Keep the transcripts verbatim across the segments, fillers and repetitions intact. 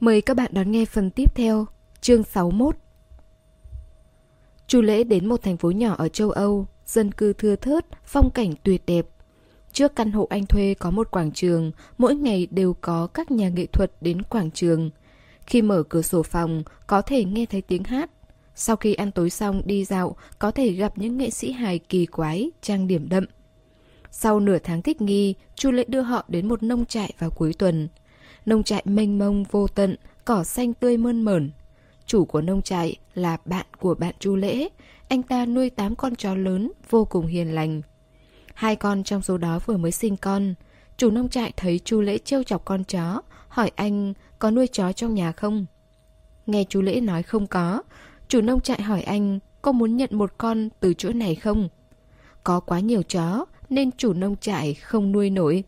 Mời các bạn đón nghe phần tiếp theo, chương sáu mươi mốt. Chu Lễ đến một thành phố nhỏ ở châu Âu, dân cư thưa thớt, phong cảnh tuyệt đẹp. Trước căn hộ anh thuê có một quảng trường, mỗi ngày đều có các nhà nghệ thuật đến quảng trường. Khi mở cửa sổ phòng, có thể nghe thấy tiếng hát. Sau khi ăn tối xong đi dạo, có thể gặp những nghệ sĩ hài kỳ quái, trang điểm đậm. Sau nửa tháng thích nghi, Chu Lễ đưa họ đến một nông trại vào cuối tuần. Nông trại mênh mông vô tận, cỏ xanh tươi mơn mởn. Chủ của nông trại là bạn của bạn Chu Lễ. Anh ta nuôi tám con chó lớn, vô cùng hiền lành. Hai con trong số đó vừa mới sinh con. Chủ nông trại thấy Chu Lễ trêu chọc con chó, hỏi anh có nuôi chó trong nhà không. Nghe Chu Lễ nói không có, chủ nông trại hỏi anh có muốn nhận một con từ chỗ này không. Có quá nhiều chó nên chủ nông trại không nuôi nổi.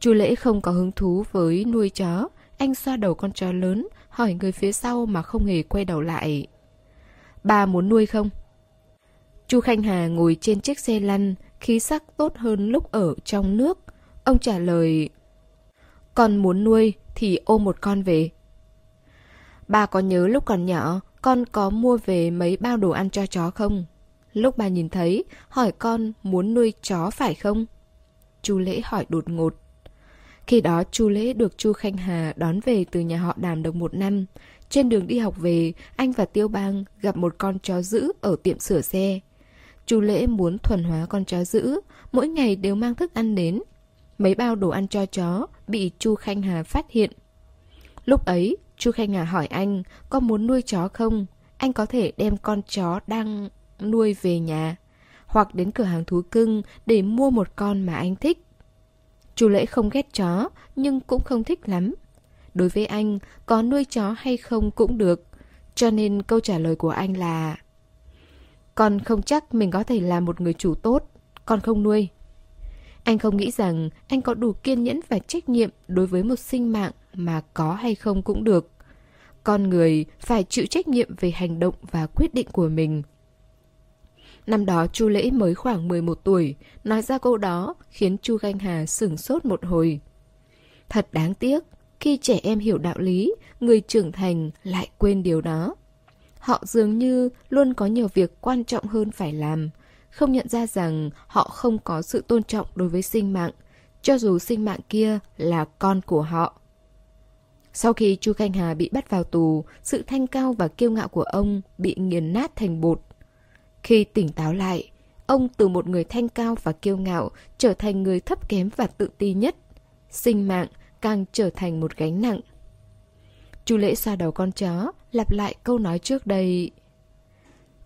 Chu Lễ không có hứng thú với nuôi chó, anh xoa đầu con chó lớn, hỏi người phía sau mà không hề quay đầu lại. Bà muốn nuôi không? Chu Khanh Hà ngồi trên chiếc xe lăn, khí sắc tốt hơn lúc ở trong nước. Ông trả lời, con muốn nuôi thì ôm một con về. Bà có nhớ lúc còn nhỏ, con có mua về mấy bao đồ ăn cho chó không? Lúc bà nhìn thấy, hỏi con muốn nuôi chó phải không? Chu Lễ hỏi đột ngột. Khi đó Chu Lễ được Chu Khanh Hà đón về từ nhà họ Đàm được một năm. Trên đường đi học về, anh và Tiêu Bang gặp một con chó dữ ở tiệm sửa xe. Chu Lễ muốn thuần hóa con chó dữ, mỗi ngày đều mang thức ăn đến. Mấy bao đồ ăn cho chó bị Chu Khanh Hà phát hiện. Lúc ấy, Chu Khanh Hà hỏi anh có muốn nuôi chó không? Anh có thể đem con chó đang nuôi về nhà, hoặc đến cửa hàng thú cưng để mua một con mà anh thích. Chu Lễ không ghét chó, nhưng cũng không thích lắm. Đối với anh, có nuôi chó hay không cũng được. Cho nên câu trả lời của anh là con không chắc mình có thể là một người chủ tốt, con không nuôi. Anh không nghĩ rằng anh có đủ kiên nhẫn và trách nhiệm đối với một sinh mạng mà có hay không cũng được. Con người phải chịu trách nhiệm về hành động và quyết định của mình. Năm đó Chu Lễ mới khoảng mười một tuổi, nói ra câu đó khiến Chu Khanh Hà sửng sốt một hồi. Thật đáng tiếc, khi trẻ em hiểu đạo lý, người trưởng thành lại quên điều đó. Họ dường như luôn có nhiều việc quan trọng hơn phải làm, không nhận ra rằng họ không có sự tôn trọng đối với sinh mạng, cho dù sinh mạng kia là con của họ. Sau khi Chu Khanh Hà bị bắt vào tù, sự thanh cao và kiêu ngạo của ông bị nghiền nát thành bột. Khi tỉnh táo lại, ông từ một người thanh cao và kiêu ngạo trở thành người thấp kém và tự ti nhất. Sinh mạng càng trở thành một gánh nặng. Chu Lễ xoa đầu con chó, lặp lại câu nói trước đây.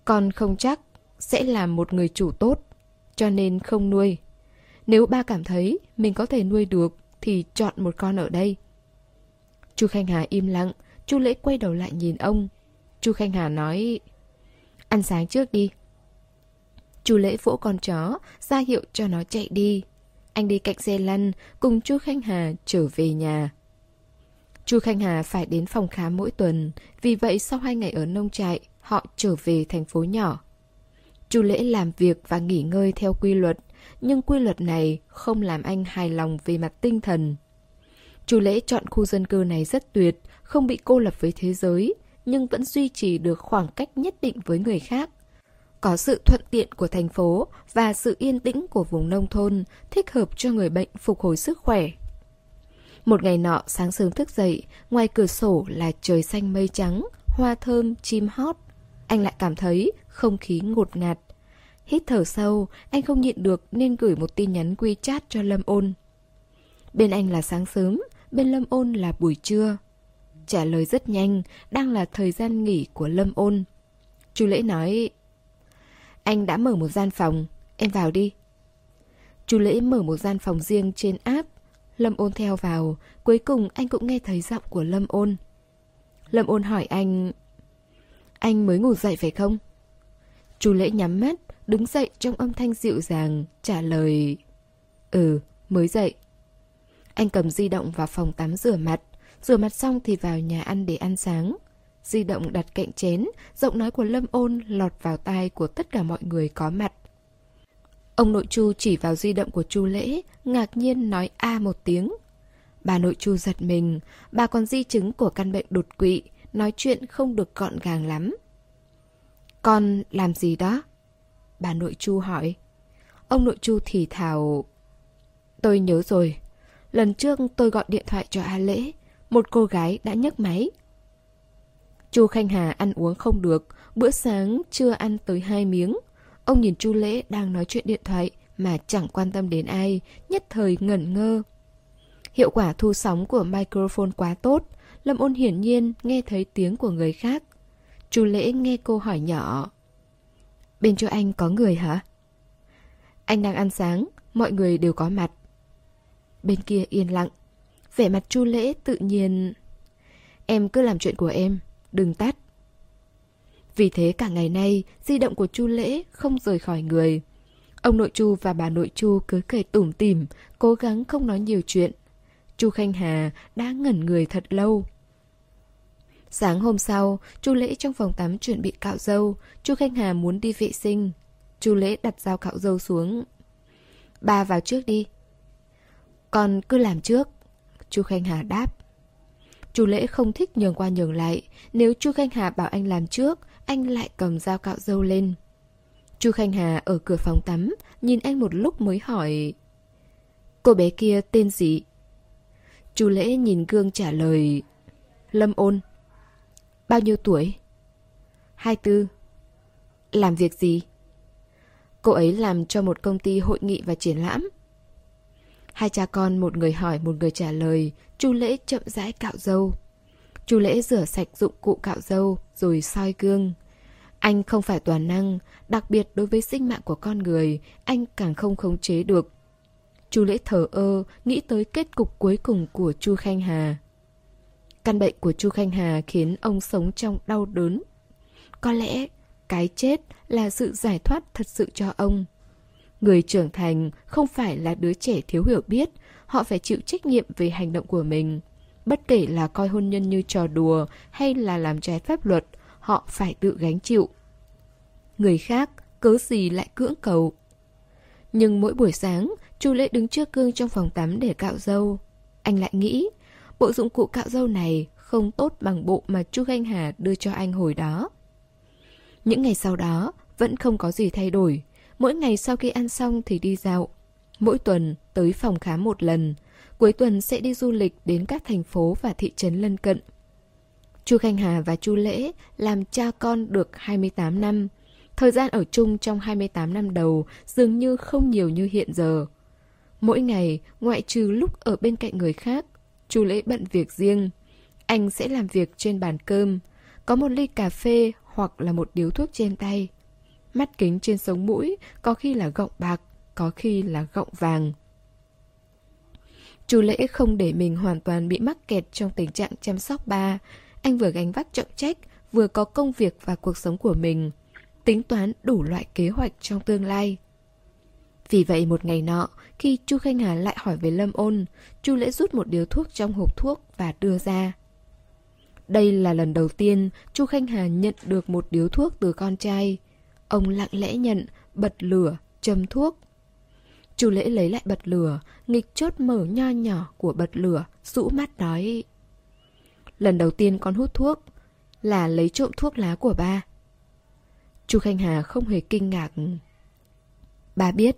Con không chắc sẽ là một người chủ tốt, cho nên không nuôi. Nếu ba cảm thấy mình có thể nuôi được thì chọn một con ở đây. Chu Khanh Hà im lặng, Chu Lễ quay đầu lại nhìn ông. Chu Khanh Hà nói, ăn sáng trước đi. Chu Lễ vỗ con chó, ra hiệu cho nó chạy đi. Anh đi cạnh xe lăn cùng Chu Khanh Hà trở về nhà. Chu Khanh Hà phải đến phòng khám mỗi tuần, vì vậy sau hai ngày ở nông trại, họ trở về thành phố nhỏ. Chu Lễ làm việc và nghỉ ngơi theo quy luật, nhưng quy luật này không làm anh hài lòng về mặt tinh thần. Chu Lễ chọn khu dân cư này rất tuyệt, không bị cô lập với thế giới, nhưng vẫn duy trì được khoảng cách nhất định với người khác. Có sự thuận tiện của thành phố và sự yên tĩnh của vùng nông thôn, thích hợp cho người bệnh phục hồi sức khỏe. Một ngày nọ, sáng sớm thức dậy, ngoài cửa sổ là trời xanh mây trắng, hoa thơm, chim hót. Anh lại cảm thấy không khí ngột ngạt. Hít thở sâu, anh không nhịn được nên gửi một tin nhắn WeChat cho Lâm Ôn. Bên anh là sáng sớm, bên Lâm Ôn là buổi trưa. Trả lời rất nhanh, đang là thời gian nghỉ của Lâm Ôn. Chu Lễ nói, anh đã mở một gian phòng, em vào đi. Chu Lễ mở một gian phòng riêng trên app. Lâm Ôn theo vào, cuối cùng anh cũng nghe thấy giọng của Lâm Ôn. Lâm Ôn hỏi anh, anh mới ngủ dậy phải không? Chu Lễ nhắm mắt, đứng dậy trong âm thanh dịu dàng, trả lời, ừ, mới dậy. Anh cầm di động vào phòng tắm rửa mặt. Rửa mặt xong thì vào nhà ăn để ăn sáng. Di động đặt cạnh chén, giọng nói của Lâm Ôn lọt vào tai của tất cả mọi người có mặt. Ông nội Chu chỉ vào di động của Chu Lễ, ngạc nhiên nói a một tiếng. Bà nội Chu giật mình, bà còn di chứng của căn bệnh đột quỵ, nói chuyện không được gọn gàng lắm. Con làm gì đó? Bà nội Chu hỏi. Ông nội Chu thì thào. Tôi nhớ rồi, lần trước tôi gọi điện thoại cho A Lễ, một cô gái đã nhấc máy. Chu Khanh Hà ăn uống không được, bữa sáng chưa ăn tới hai miếng. Ông nhìn Chu Lễ đang nói chuyện điện thoại mà chẳng quan tâm đến ai, nhất thời ngẩn ngơ. Hiệu quả thu sóng của microphone quá tốt, Lâm Ôn hiển nhiên nghe thấy tiếng của người khác. Chu Lễ nghe cô hỏi nhỏ. Bên chỗ anh có người hả? Anh đang ăn sáng, mọi người đều có mặt. Bên kia yên lặng. Vẻ mặt Chu Lễ tự nhiên. Em cứ làm chuyện của em, đừng tắt. Vì thế cả ngày nay, di động của Chu Lễ không rời khỏi người. Ông nội Chu và bà nội Chu cứ cười tủm tỉm, cố gắng không nói nhiều chuyện. Chu Khanh Hà đã ngẩn người thật lâu. Sáng hôm sau, Chu Lễ trong phòng tắm chuẩn bị cạo râu. Chu Khanh Hà muốn đi vệ sinh. Chu Lễ đặt dao cạo râu xuống. Bà vào trước đi. Con cứ làm trước, Chu Khanh Hà đáp. Chu Lễ không thích nhường qua nhường lại. Nếu Chu Khanh Hà bảo anh làm trước, anh lại cầm dao cạo râu lên. Chu Khanh Hà ở cửa phòng tắm, nhìn anh một lúc mới hỏi. Cô bé kia tên gì? Chu Lễ nhìn gương trả lời. Lâm Ôn. Bao nhiêu tuổi? hai mươi tư. Làm việc gì? Cô ấy làm cho một công ty hội nghị và triển lãm. Hai cha con một người hỏi một người trả lời. Chu Lễ chậm rãi cạo râu. Chu Lễ rửa sạch dụng cụ cạo râu rồi soi gương. Anh không phải toàn năng, đặc biệt đối với sinh mạng của con người, anh càng không khống chế được. Chu Lễ thờ ơ, nghĩ tới kết cục cuối cùng của Chu Khanh Hà. Căn bệnh của Chu Khanh Hà khiến ông sống trong đau đớn. Có lẽ cái chết là sự giải thoát thật sự cho ông. Người trưởng thành không phải là đứa trẻ thiếu hiểu biết, họ phải chịu trách nhiệm về hành động của mình. Bất kể là coi hôn nhân như trò đùa hay là làm trái pháp luật, họ phải tự gánh chịu. Người khác cớ gì lại cưỡng cầu. Nhưng mỗi buổi sáng, Chu Lễ đứng trước gương trong phòng tắm để cạo râu. Anh lại nghĩ, bộ dụng cụ cạo râu này không tốt bằng bộ mà Chu Khanh Hà đưa cho anh hồi đó. Những ngày sau đó, vẫn không có gì thay đổi. Mỗi ngày sau khi ăn xong thì đi dạo. Mỗi tuần tới phòng khám một lần. Cuối tuần sẽ đi du lịch đến các thành phố và thị trấn lân cận. Chu Khanh Hà và Chu Lễ làm cha con được hai mươi tám năm. Thời gian ở chung trong hai mươi tám năm đầu dường như không nhiều như hiện giờ. Mỗi ngày, ngoại trừ lúc ở bên cạnh người khác, Chu Lễ bận việc riêng. Anh sẽ làm việc trên bàn cơm, có một ly cà phê hoặc là một điếu thuốc trên tay. Mắt kính trên sống mũi, có khi là gọng bạc, có khi là gọng vàng. Chu Lễ không để mình hoàn toàn bị mắc kẹt trong tình trạng chăm sóc ba. Anh vừa gánh vác trọng trách, vừa có công việc và cuộc sống của mình, tính toán đủ loại kế hoạch trong tương lai. Vì vậy một ngày nọ, khi Chu Khanh Hà lại hỏi về Lâm Ôn, Chu Lễ rút một điếu thuốc trong hộp thuốc và đưa ra. Đây là lần đầu tiên Chu Khanh Hà nhận được một điếu thuốc từ con trai. Ông lặng lẽ nhận, bật lửa, châm thuốc. Chu Lễ lấy lại bật lửa, nghịch chốt mở nho nhỏ của bật lửa, rũ mắt nói. Lần đầu tiên con hút thuốc là lấy trộm thuốc lá của ba. Chu Khanh Hà không hề kinh ngạc. Ba biết.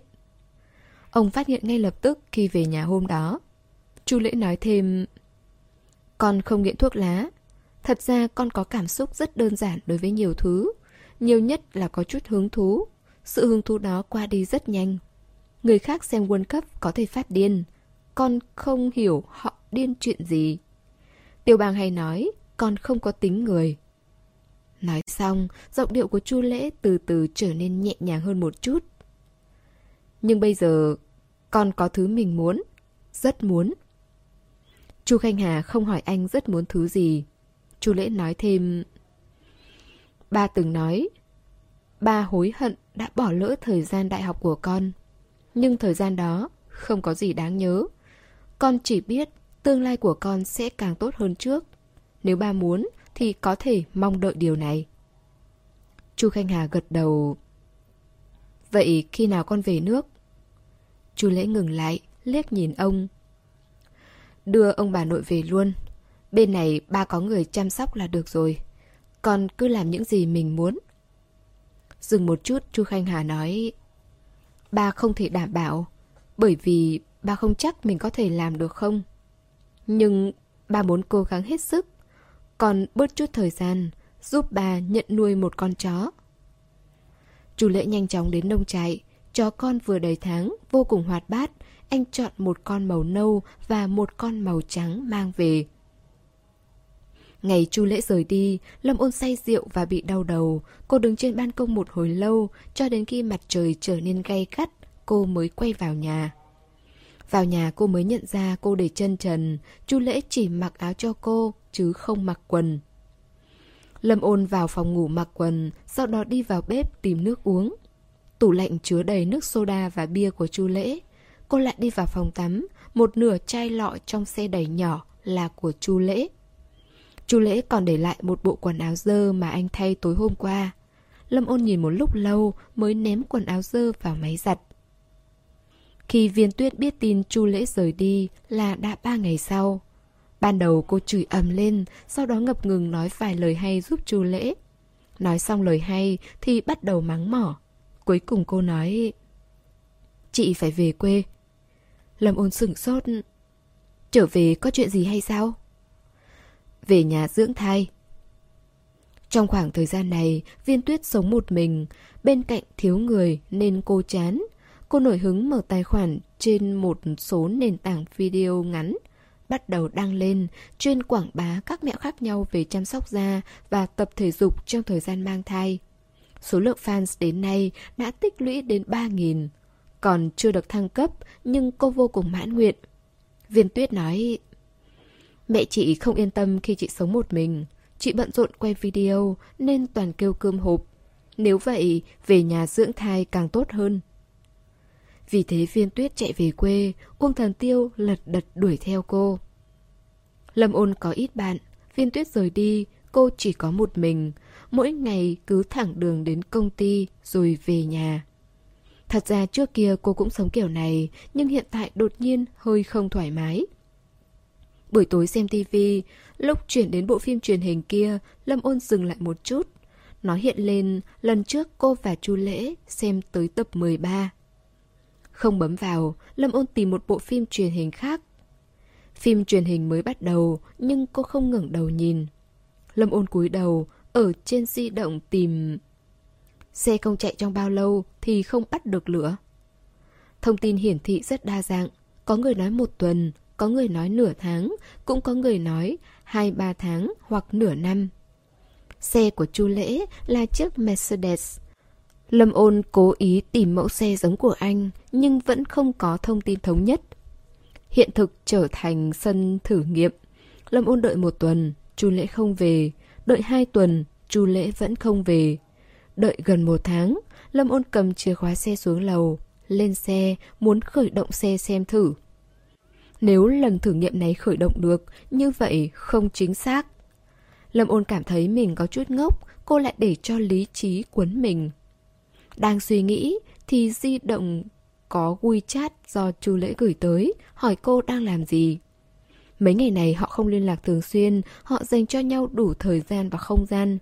Ông phát hiện ngay lập tức khi về nhà hôm đó. Chu Lễ nói thêm, con không nghiện thuốc lá. Thật ra con có cảm xúc rất đơn giản đối với nhiều thứ. Nhiều nhất là có chút hứng thú. Sự hứng thú đó qua đi rất nhanh. Người khác xem World Cup có thể phát điên. Con không hiểu họ điên chuyện gì. Tiêu Bang hay nói, con không có tính người. Nói xong, giọng điệu của Chu Lễ từ từ trở nên nhẹ nhàng hơn một chút. Nhưng bây giờ, con có thứ mình muốn, rất muốn. Chu Khanh Hà không hỏi anh rất muốn thứ gì. Chu Lễ nói thêm, ba từng nói, ba hối hận đã bỏ lỡ thời gian đại học của con. Nhưng thời gian đó không có gì đáng nhớ. Con chỉ biết tương lai của con sẽ càng tốt hơn trước. Nếu ba muốn thì có thể mong đợi điều này. Chu Khanh Hà gật đầu. Vậy khi nào con về nước? Chu Lễ ngừng lại, liếc nhìn ông. đưa ông bà nội về luôn. Bên này ba có người chăm sóc là được rồi, con cứ làm những gì mình muốn. Dừng một chút, Chu Khanh Hà nói, ba không thể đảm bảo, bởi vì ba không chắc mình có thể làm được không. Nhưng ba muốn cố gắng hết sức, con bớt chút thời gian giúp bà nhận nuôi một con chó. Chu Lễ nhanh chóng đến nông trại, chó con vừa đầy tháng, vô cùng hoạt bát. Anh chọn một con màu nâu và một con màu trắng mang về. Ngày Chu Lễ rời đi, Lâm Ôn say rượu và bị đau đầu. Cô đứng trên ban công một hồi lâu, cho đến khi mặt trời trở nên gay gắt, cô mới quay vào nhà. Vào nhà cô mới nhận ra cô để chân trần, Chu Lễ chỉ mặc áo cho cô, chứ không mặc quần. Lâm Ôn vào phòng ngủ mặc quần, sau đó đi vào bếp tìm nước uống. Tủ lạnh chứa đầy nước soda và bia của Chu Lễ. Cô lại đi vào phòng tắm, một nửa chai lọ trong xe đẩy nhỏ là của Chu Lễ. Chu Lễ còn để lại một bộ quần áo dơ mà anh thay tối hôm qua. Lâm Ôn nhìn một lúc lâu mới ném quần áo dơ vào máy giặt. Khi Viên Tuyết biết tin Chu Lễ rời đi là đã ba ngày sau. Ban đầu cô chửi ầm lên, sau đó ngập ngừng nói vài lời hay giúp Chu Lễ. Nói xong lời hay thì bắt đầu mắng mỏ. Cuối cùng cô nói, chị phải về quê. Lâm Ôn sửng sốt. Trở về có chuyện gì hay sao? Về nhà dưỡng thai. Trong khoảng thời gian này, Viên Tuyết sống một mình. Bên cạnh thiếu người nên cô chán. Cô nổi hứng mở tài khoản trên một số nền tảng video ngắn, bắt đầu đăng lên, chuyên quảng bá các mẹo khác nhau về chăm sóc da và tập thể dục trong thời gian mang thai. Số lượng fans đến nay đã tích lũy đến ba nghìn. Còn chưa được thăng cấp, nhưng cô vô cùng mãn nguyện. Viên Tuyết nói, mẹ chị không yên tâm khi chị sống một mình. Chị bận rộn quay video nên toàn kêu cơm hộp. Nếu vậy, về nhà dưỡng thai càng tốt hơn. Vì thế Viên Tuyết chạy về quê, Uông Thần Tiêu lật đật đuổi theo cô. Lâm Ôn có ít bạn, Viên Tuyết rời đi, cô chỉ có một mình. Mỗi ngày cứ thẳng đường đến công ty rồi về nhà. Thật ra trước kia cô cũng sống kiểu này, nhưng hiện tại đột nhiên hơi không thoải mái. Buổi tối xem tivi, lúc chuyển đến bộ phim truyền hình kia, Lâm Ôn dừng lại một chút. Nó hiện lên lần trước cô và Chu Lễ xem tới tập mười ba. Không bấm vào, Lâm Ôn tìm một bộ phim truyền hình khác. Phim truyền hình mới bắt đầu, nhưng cô không ngẩng đầu nhìn. Lâm Ôn cúi đầu, ở trên di động tìm xe không chạy trong bao lâu thì không bắt được lửa. Thông tin hiển thị rất đa dạng, có người nói một tuần, có người nói nửa tháng, cũng có người nói hai ba tháng hoặc nửa năm. Xe của Chu Lễ là chiếc Mercedes. Lâm Ôn cố ý tìm mẫu xe giống của anh, nhưng vẫn không có thông tin thống nhất. Hiện thực trở thành sân thử nghiệm. Lâm Ôn đợi một tuần, Chu Lễ không về. Đợi hai tuần, Chu Lễ vẫn không về. Đợi gần một tháng, Lâm Ôn cầm chìa khóa xe xuống lầu, lên xe, muốn khởi động xe xem thử. Nếu lần thử nghiệm này khởi động được, như vậy không chính xác. Lâm Ôn cảm thấy mình có chút ngốc, cô lại để cho lý trí cuốn mình. Đang suy nghĩ thì di động có WeChat do Chu Lễ gửi tới, hỏi cô đang làm gì. Mấy ngày này họ không liên lạc thường xuyên, họ dành cho nhau đủ thời gian và không gian.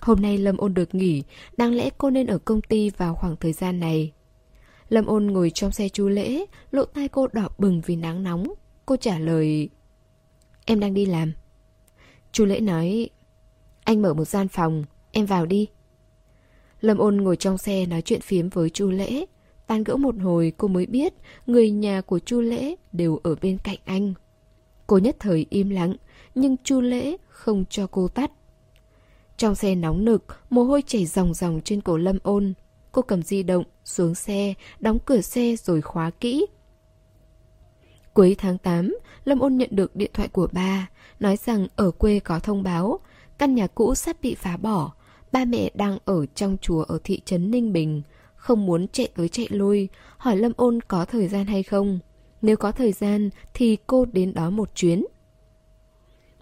Hôm nay Lâm Ôn được nghỉ, đáng lẽ cô nên ở công ty vào khoảng thời gian này. Lâm Ôn ngồi trong xe Chu Lễ, lỗ tai cô đỏ bừng vì nắng nóng. Cô trả lời, em đang đi làm. Chu Lễ nói, anh mở một gian phòng, em vào đi. Lâm Ôn ngồi trong xe nói chuyện phiếm với Chu Lễ. Tán gẫu một hồi cô mới biết người nhà của Chu Lễ đều ở bên cạnh anh. Cô nhất thời im lặng, nhưng Chu Lễ không cho cô tắt. Trong xe nóng nực, mồ hôi chảy ròng ròng trên cổ Lâm Ôn. Cô cầm di động, xuống xe, đóng cửa xe rồi khóa kỹ. Cuối tháng tám, Lâm Ôn nhận được điện thoại của ba, nói rằng ở quê có thông báo, căn nhà cũ sắp bị phá bỏ. Ba mẹ đang ở trong chùa ở thị trấn Ninh Bình, không muốn chạy tới chạy lui, hỏi Lâm Ôn có thời gian hay không. Nếu có thời gian thì cô đến đó một chuyến.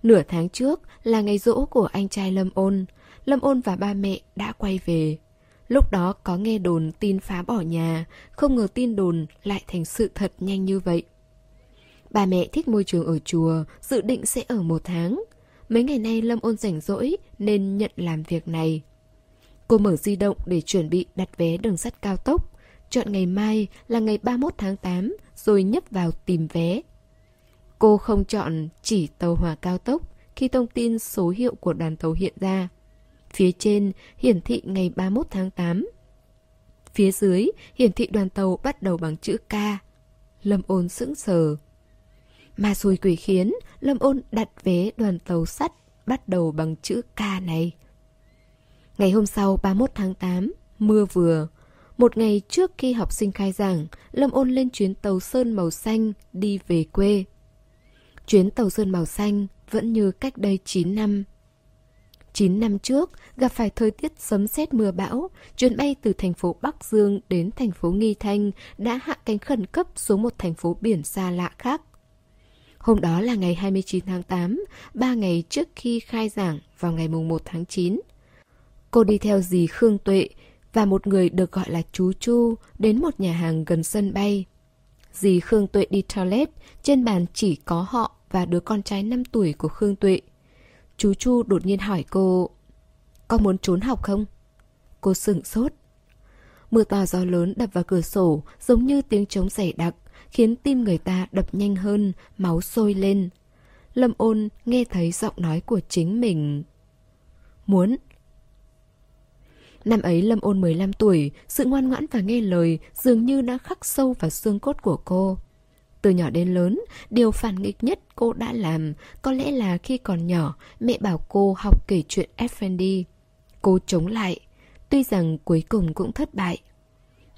Nửa tháng trước là ngày giỗ của anh trai Lâm Ôn. Lâm Ôn và ba mẹ đã quay về. Lúc đó có nghe đồn tin phá bỏ nhà, không ngờ tin đồn lại thành sự thật nhanh như vậy. Bà mẹ thích môi trường ở chùa, dự định sẽ ở một tháng. Mấy ngày nay Lâm Ôn rảnh rỗi nên nhận làm việc này. Cô mở di động để chuẩn bị đặt vé đường sắt cao tốc. Chọn ngày mai là ngày ba mươi mốt tháng tám rồi nhấp vào tìm vé. Cô không chọn chỉ tàu hỏa cao tốc khi thông tin số hiệu của đoàn tàu hiện ra. Phía trên hiển thị ngày ba mươi mốt tháng tám. Phía dưới hiển thị đoàn tàu bắt đầu bằng chữ K. Lâm Ôn sững sờ. Mà xui quỷ khiến, Lâm Ôn đặt vé đoàn tàu sắt bắt đầu bằng chữ K này. Ngày hôm sau ba mươi mốt tháng tám, mưa vừa. Một ngày trước khi học sinh khai giảng, Lâm Ôn lên chuyến tàu sơn màu xanh đi về quê. Chuyến tàu sơn màu xanh vẫn như cách đây chín năm. chín năm trước, gặp phải thời tiết sấm sét mưa bão, chuyến bay từ thành phố Bắc Dương đến thành phố Nghi Thanh đã hạ cánh khẩn cấp xuống một thành phố biển xa lạ khác. Hôm đó là ngày hai mươi chín tháng tám, ba ngày trước khi khai giảng vào ngày một tháng chín. Cô đi theo dì Khương Tuệ và một người được gọi là chú Chu đến một nhà hàng gần sân bay. Dì Khương Tuệ đi toilet, trên bàn chỉ có họ và đứa con trai năm tuổi của Khương Tuệ. Chú Chu đột nhiên hỏi cô, "Con muốn trốn học không?" Cô sửng sốt. Mưa to gió lớn đập vào cửa sổ giống như tiếng trống dày đặc, khiến tim người ta đập nhanh hơn, máu sôi lên. Lâm Ôn nghe thấy giọng nói của chính mình. Muốn. Năm ấy Lâm Ôn mười lăm tuổi, sự ngoan ngoãn và nghe lời dường như đã khắc sâu vào xương cốt của cô. Từ nhỏ đến lớn, điều phản nghịch nhất cô đã làm có lẽ là khi còn nhỏ mẹ bảo cô học kể chuyện Effendi. Cô chống lại, tuy rằng cuối cùng cũng thất bại.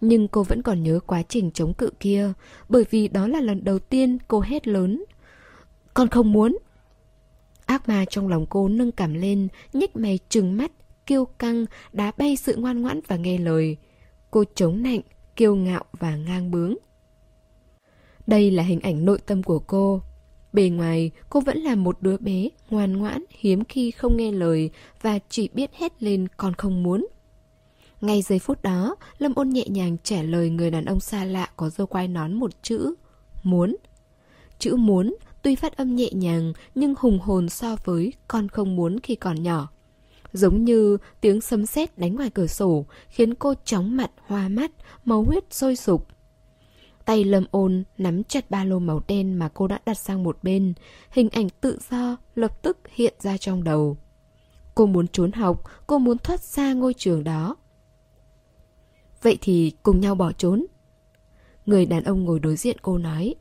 Nhưng cô vẫn còn nhớ quá trình chống cự kia, bởi vì đó là lần đầu tiên cô hét lớn. "Con không muốn." Ác ma trong lòng cô nâng cảm lên, nhếch mày trừng mắt, kiêu căng, đá bay sự ngoan ngoãn và nghe lời. Cô chống nạnh, kiêu ngạo và ngang bướng. Đây là hình ảnh nội tâm của cô. Bề ngoài, cô vẫn là một đứa bé ngoan ngoãn, hiếm khi không nghe lời và chỉ biết hét lên "con không muốn". Ngay giây phút đó, Lâm Ôn nhẹ nhàng trả lời người đàn ông xa lạ có râu quai nón một chữ: "Muốn". Chữ "muốn" tuy phát âm nhẹ nhàng nhưng hùng hồn so với "con không muốn" khi còn nhỏ. Giống như tiếng sấm sét đánh ngoài cửa sổ, khiến cô chóng mặt, hoa mắt, máu huyết sôi sục. Tay Lâm Ôn nắm chặt ba lô màu đen mà cô đã đặt sang một bên. Hình ảnh tự do lập tức hiện ra trong đầu. Cô muốn trốn học, cô muốn thoát xa ngôi trường đó. "Vậy thì cùng nhau bỏ trốn." Người đàn ông ngồi đối diện cô nói.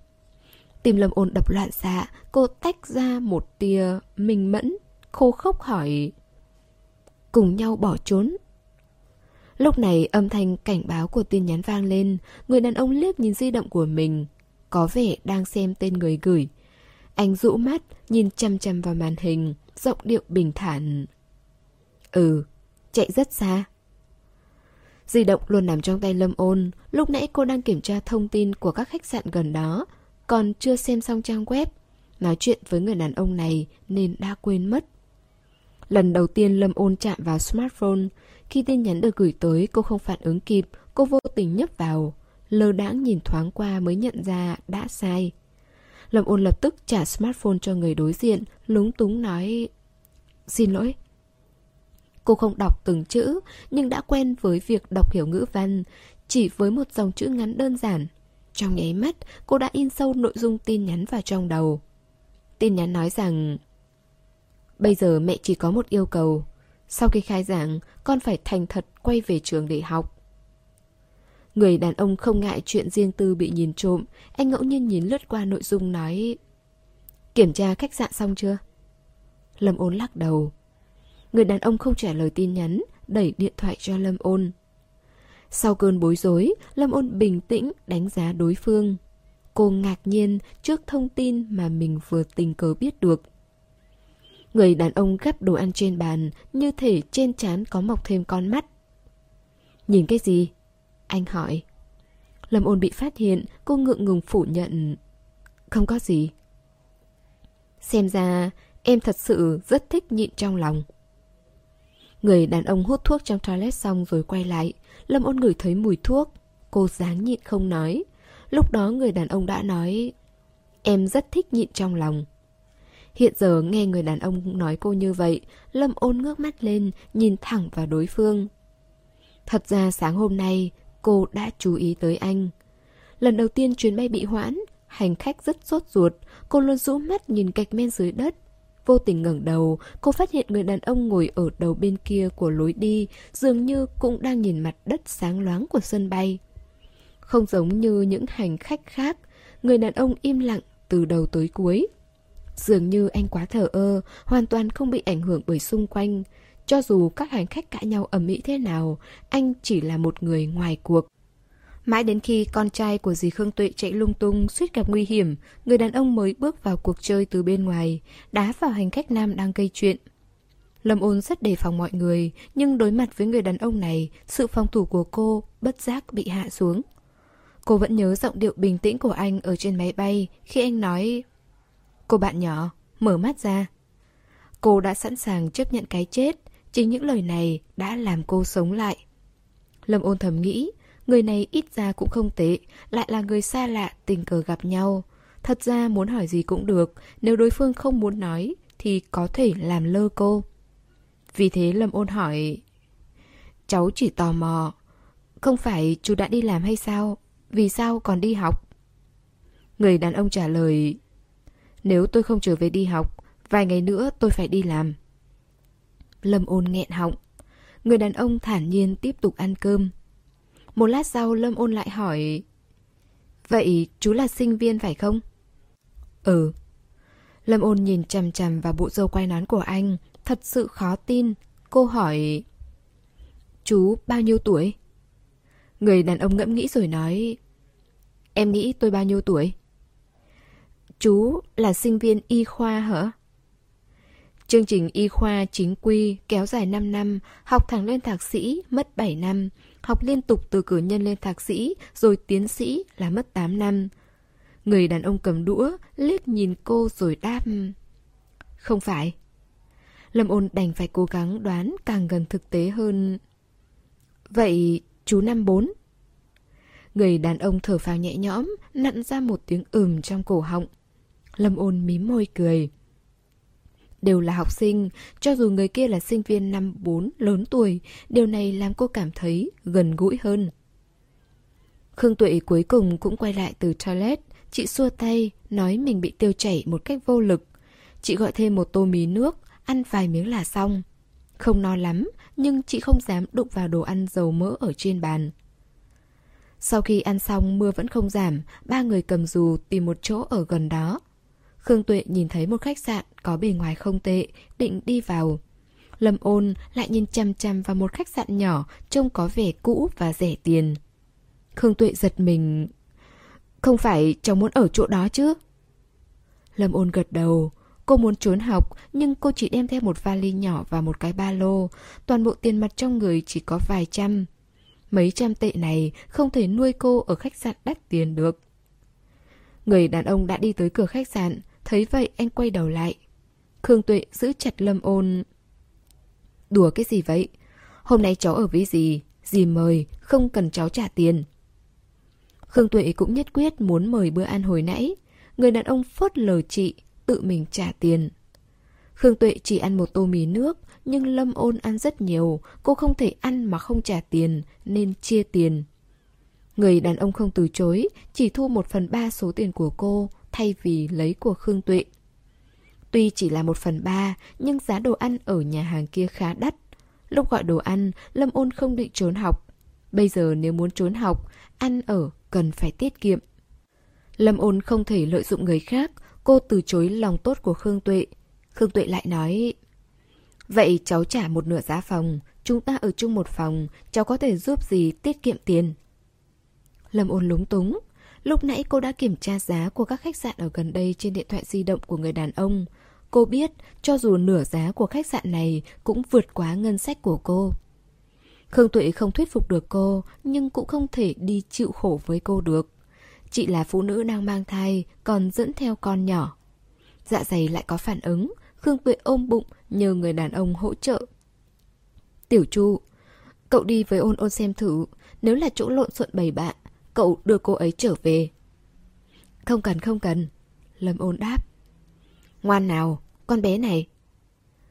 Tim Lâm Ôn đập loạn xạ, cô tách ra một tia minh mẫn, khô khốc hỏi: "Cùng nhau bỏ trốn?" Lúc này âm thanh cảnh báo của tin nhắn vang lên. Người đàn ông liếc nhìn di động của mình, có vẻ đang xem tên người gửi. Anh rũ mắt, nhìn chăm chăm vào màn hình, giọng điệu bình thản: "Ừ, chạy rất xa." Di động luôn nằm trong tay Lâm Ôn. Lúc nãy cô đang kiểm tra thông tin của các khách sạn gần đó, còn chưa xem xong trang web. Nói chuyện với người đàn ông này nên đã quên mất. Lần đầu tiên Lâm Ôn chạm vào smartphone. Khi tin nhắn được gửi tới, cô không phản ứng kịp. Cô vô tình nhấp vào, lơ đãng nhìn thoáng qua mới nhận ra đã sai. Lâm Ôn lập tức trả smartphone cho người đối diện, lúng túng nói: "Xin lỗi." Cô không đọc từng chữ, nhưng đã quen với việc đọc hiểu ngữ văn. Chỉ với một dòng chữ ngắn đơn giản, trong nháy mắt cô đã in sâu nội dung tin nhắn vào trong đầu. Tin nhắn nói rằng: "Bây giờ mẹ chỉ có một yêu cầu. Sau khi khai giảng, con phải thành thật quay về trường để học." Người đàn ông không ngại chuyện riêng tư bị nhìn trộm. Anh ngẫu nhiên nhìn lướt qua nội dung nói: "Kiểm tra khách sạn xong chưa?" Lâm Ôn lắc đầu. Người đàn ông không trả lời tin nhắn, đẩy điện thoại cho Lâm Ôn. Sau cơn bối rối, Lâm Ôn bình tĩnh đánh giá đối phương. Cô ngạc nhiên trước thông tin mà mình vừa tình cờ biết được. Người đàn ông gắp đồ ăn trên bàn, như thể trên trán có mọc thêm con mắt. "Nhìn cái gì?" anh hỏi. Lâm Ôn bị phát hiện, cô ngượng ngùng phủ nhận: "Không có gì." "Xem ra em thật sự rất thích nhịn trong lòng." Người đàn ông hút thuốc trong toilet xong rồi quay lại. Lâm Ôn ngửi thấy mùi thuốc. Cô ráng nhịn không nói. Lúc đó người đàn ông đã nói: Em rất thích nhịn trong lòng. Hiện giờ nghe người đàn ông nói cô như vậy, Lâm Ôn ngước mắt lên, nhìn thẳng vào đối phương. Thật ra sáng hôm nay, cô đã chú ý tới anh. Lần đầu tiên chuyến bay bị hoãn, hành khách rất sốt ruột, cô luôn rũ mắt nhìn gạch men dưới đất. Vô tình ngẩng đầu, cô phát hiện người đàn ông ngồi ở đầu bên kia của lối đi, dường như cũng đang nhìn mặt đất sáng loáng của sân bay. Không giống như những hành khách khác, người đàn ông im lặng từ đầu tới cuối. Dường như anh quá thờ ơ, hoàn toàn không bị ảnh hưởng bởi xung quanh. Cho dù các hành khách cãi nhau ầm ĩ thế nào, anh chỉ là một người ngoài cuộc. Mãi đến khi con trai của dì Khương Tuệ chạy lung tung, suýt gặp nguy hiểm, người đàn ông mới bước vào cuộc chơi từ bên ngoài, đá vào hành khách nam đang gây chuyện. Lâm Ôn rất đề phòng mọi người, nhưng đối mặt với người đàn ông này, sự phòng thủ của cô bất giác bị hạ xuống. Cô vẫn nhớ giọng điệu bình tĩnh của anh ở trên máy bay khi anh nói: "Cô bạn nhỏ, mở mắt ra." Cô đã sẵn sàng chấp nhận cái chết, chính những lời này đã làm cô sống lại. Lâm Ôn thầm nghĩ, người này ít ra cũng không tệ, lại là người xa lạ tình cờ gặp nhau. Thật ra muốn hỏi gì cũng được, nếu đối phương không muốn nói thì có thể làm lơ cô. Vì thế Lâm Ôn hỏi: "Cháu chỉ tò mò, không phải chú đã đi làm hay sao? Vì sao còn đi học?" Người đàn ông trả lời: "Nếu tôi không trở về đi học, vài ngày nữa tôi phải đi làm." Lâm Ôn nghẹn họng. Người đàn ông thản nhiên tiếp tục ăn cơm. Một lát sau Lâm Ôn lại hỏi: "Vậy chú là sinh viên phải không?" "Ừ." Lâm Ôn nhìn chằm chằm vào bộ râu quai nón của anh, thật sự khó tin. Cô hỏi: "Chú bao nhiêu tuổi?" Người đàn ông ngẫm nghĩ rồi nói: "Em nghĩ tôi bao nhiêu tuổi?" "Chú là sinh viên y khoa hả?" "Chương trình y khoa chính quy kéo dài năm năm, học thẳng lên thạc sĩ mất bảy năm, học liên tục từ cử nhân lên thạc sĩ rồi tiến sĩ là mất tám năm." Người đàn ông cầm đũa, liếc nhìn cô rồi đáp: "Không phải." Lâm Ôn đành phải cố gắng đoán càng gần thực tế hơn. "Vậy chú năm bốn?" Người đàn ông thở phào nhẹ nhõm, nặn ra một tiếng ừm trong cổ họng. Lâm Ôn mím môi cười. Đều là học sinh, cho dù người kia là sinh viên năm bốn lớn tuổi, điều này làm cô cảm thấy gần gũi hơn. Khương Tuệ cuối cùng cũng quay lại từ toilet, chị xua tay, nói mình bị tiêu chảy một cách vô lực. Chị gọi thêm một tô mì nước, ăn vài miếng là xong. Không no lắm, nhưng chị không dám đụng vào đồ ăn dầu mỡ ở trên bàn. Sau khi ăn xong mưa vẫn không giảm, ba người cầm dù tìm một chỗ ở gần đó. Khương Tuệ nhìn thấy một khách sạn có bề ngoài không tệ, định đi vào. Lâm Ôn lại nhìn chằm chằm vào một khách sạn nhỏ trông có vẻ cũ và rẻ tiền. Khương Tuệ giật mình. "Không phải cháu muốn ở chỗ đó chứ?" Lâm Ôn gật đầu. Cô muốn trốn học, nhưng cô chỉ đem theo một vali nhỏ và một cái ba lô. Toàn bộ tiền mặt trong người chỉ có vài trăm. Mấy trăm tệ này không thể nuôi cô ở khách sạn đắt tiền được. Người đàn ông đã đi tới cửa khách sạn, thấy vậy anh quay đầu lại. Khương Tuệ giữ chặt Lâm Ôn. "Đùa cái gì vậy? Hôm nay cháu ở với dì, dì mời, không cần cháu trả tiền." Khương Tuệ cũng nhất quyết muốn mời bữa ăn hồi nãy. Người đàn ông phớt lờ chị, tự mình trả tiền. Khương Tuệ chỉ ăn một tô mì nước, nhưng Lâm Ôn ăn rất nhiều, cô không thể ăn mà không trả tiền, nên chia tiền. Người đàn ông không từ chối, chỉ thu một phần ba số tiền của cô, thay vì lấy của Khương Tuệ. Tuy chỉ là một phần ba, nhưng giá đồ ăn ở nhà hàng kia khá đắt. Lúc gọi đồ ăn, Lâm Ôn không định trốn học. Bây giờ nếu muốn trốn học, ăn ở cần phải tiết kiệm. Lâm Ôn không thể lợi dụng người khác, cô từ chối lòng tốt của Khương Tuệ. Khương Tuệ lại nói: "Vậy cháu trả một nửa giá phòng, chúng ta ở chung một phòng, cháu có thể giúp gì tiết kiệm tiền?" Lâm Ôn lúng túng. Lúc nãy cô đã kiểm tra giá của các khách sạn ở gần đây trên điện thoại di động của người đàn ông. Cô biết cho dù nửa giá của khách sạn này cũng vượt quá ngân sách của cô. Khương Tuệ không thuyết phục được cô, nhưng cũng không thể đi chịu khổ với cô được. Chị là phụ nữ đang mang thai, còn dẫn theo con nhỏ. Dạ dày lại có phản ứng, Khương Tuệ ôm bụng nhờ người đàn ông hỗ trợ. "Tiểu Chu, cậu đi với Ôn Ôn xem thử, nếu là chỗ lộn xộn bầy bạ, cậu đưa cô ấy trở về." "Không cần, không cần." Lâm Ôn đáp. Ngoan nào, con bé này.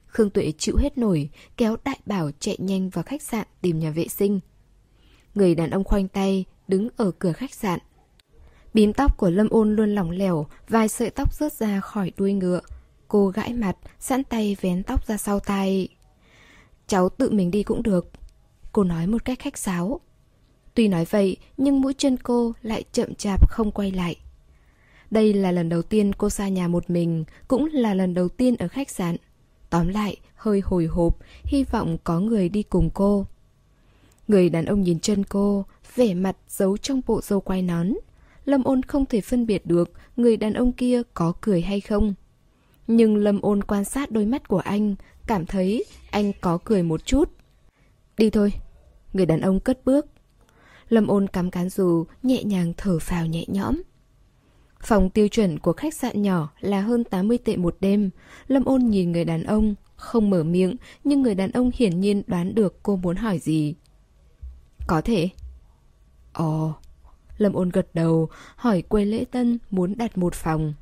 Khương Tuệ chịu hết nổi, kéo Đại Bảo chạy nhanh vào khách sạn tìm nhà vệ sinh. Người đàn ông khoanh tay, đứng ở cửa khách sạn. Bím tóc của Lâm Ôn luôn lỏng lẻo, vài sợi tóc rớt ra khỏi đuôi ngựa. Cô gãi mặt, sẵn tay vén tóc ra sau tai. Cháu tự mình đi cũng được, cô nói một cách khách sáo. Tuy nói vậy, nhưng mũi chân cô lại chậm chạp không quay lại. Đây là lần đầu tiên cô xa nhà một mình, cũng là lần đầu tiên ở khách sạn. Tóm lại, hơi hồi hộp, hy vọng có người đi cùng cô. Người đàn ông nhìn chân cô, vẻ mặt giấu trong bộ râu quai nón. Lâm Ôn không thể phân biệt được người đàn ông kia có cười hay không. Nhưng Lâm Ôn quan sát đôi mắt của anh, cảm thấy anh có cười một chút. Đi thôi. Người đàn ông cất bước. Lâm Ôn cắm cán dù, nhẹ nhàng thở phào nhẹ nhõm. Phòng tiêu chuẩn của khách sạn nhỏ là hơn tám mươi tệ một đêm. Lâm Ôn nhìn người đàn ông, không mở miệng, nhưng người đàn ông hiển nhiên đoán được cô muốn hỏi gì. Có thể. Ồ, Lâm Ôn gật đầu, hỏi quê lễ tân muốn đặt một phòng.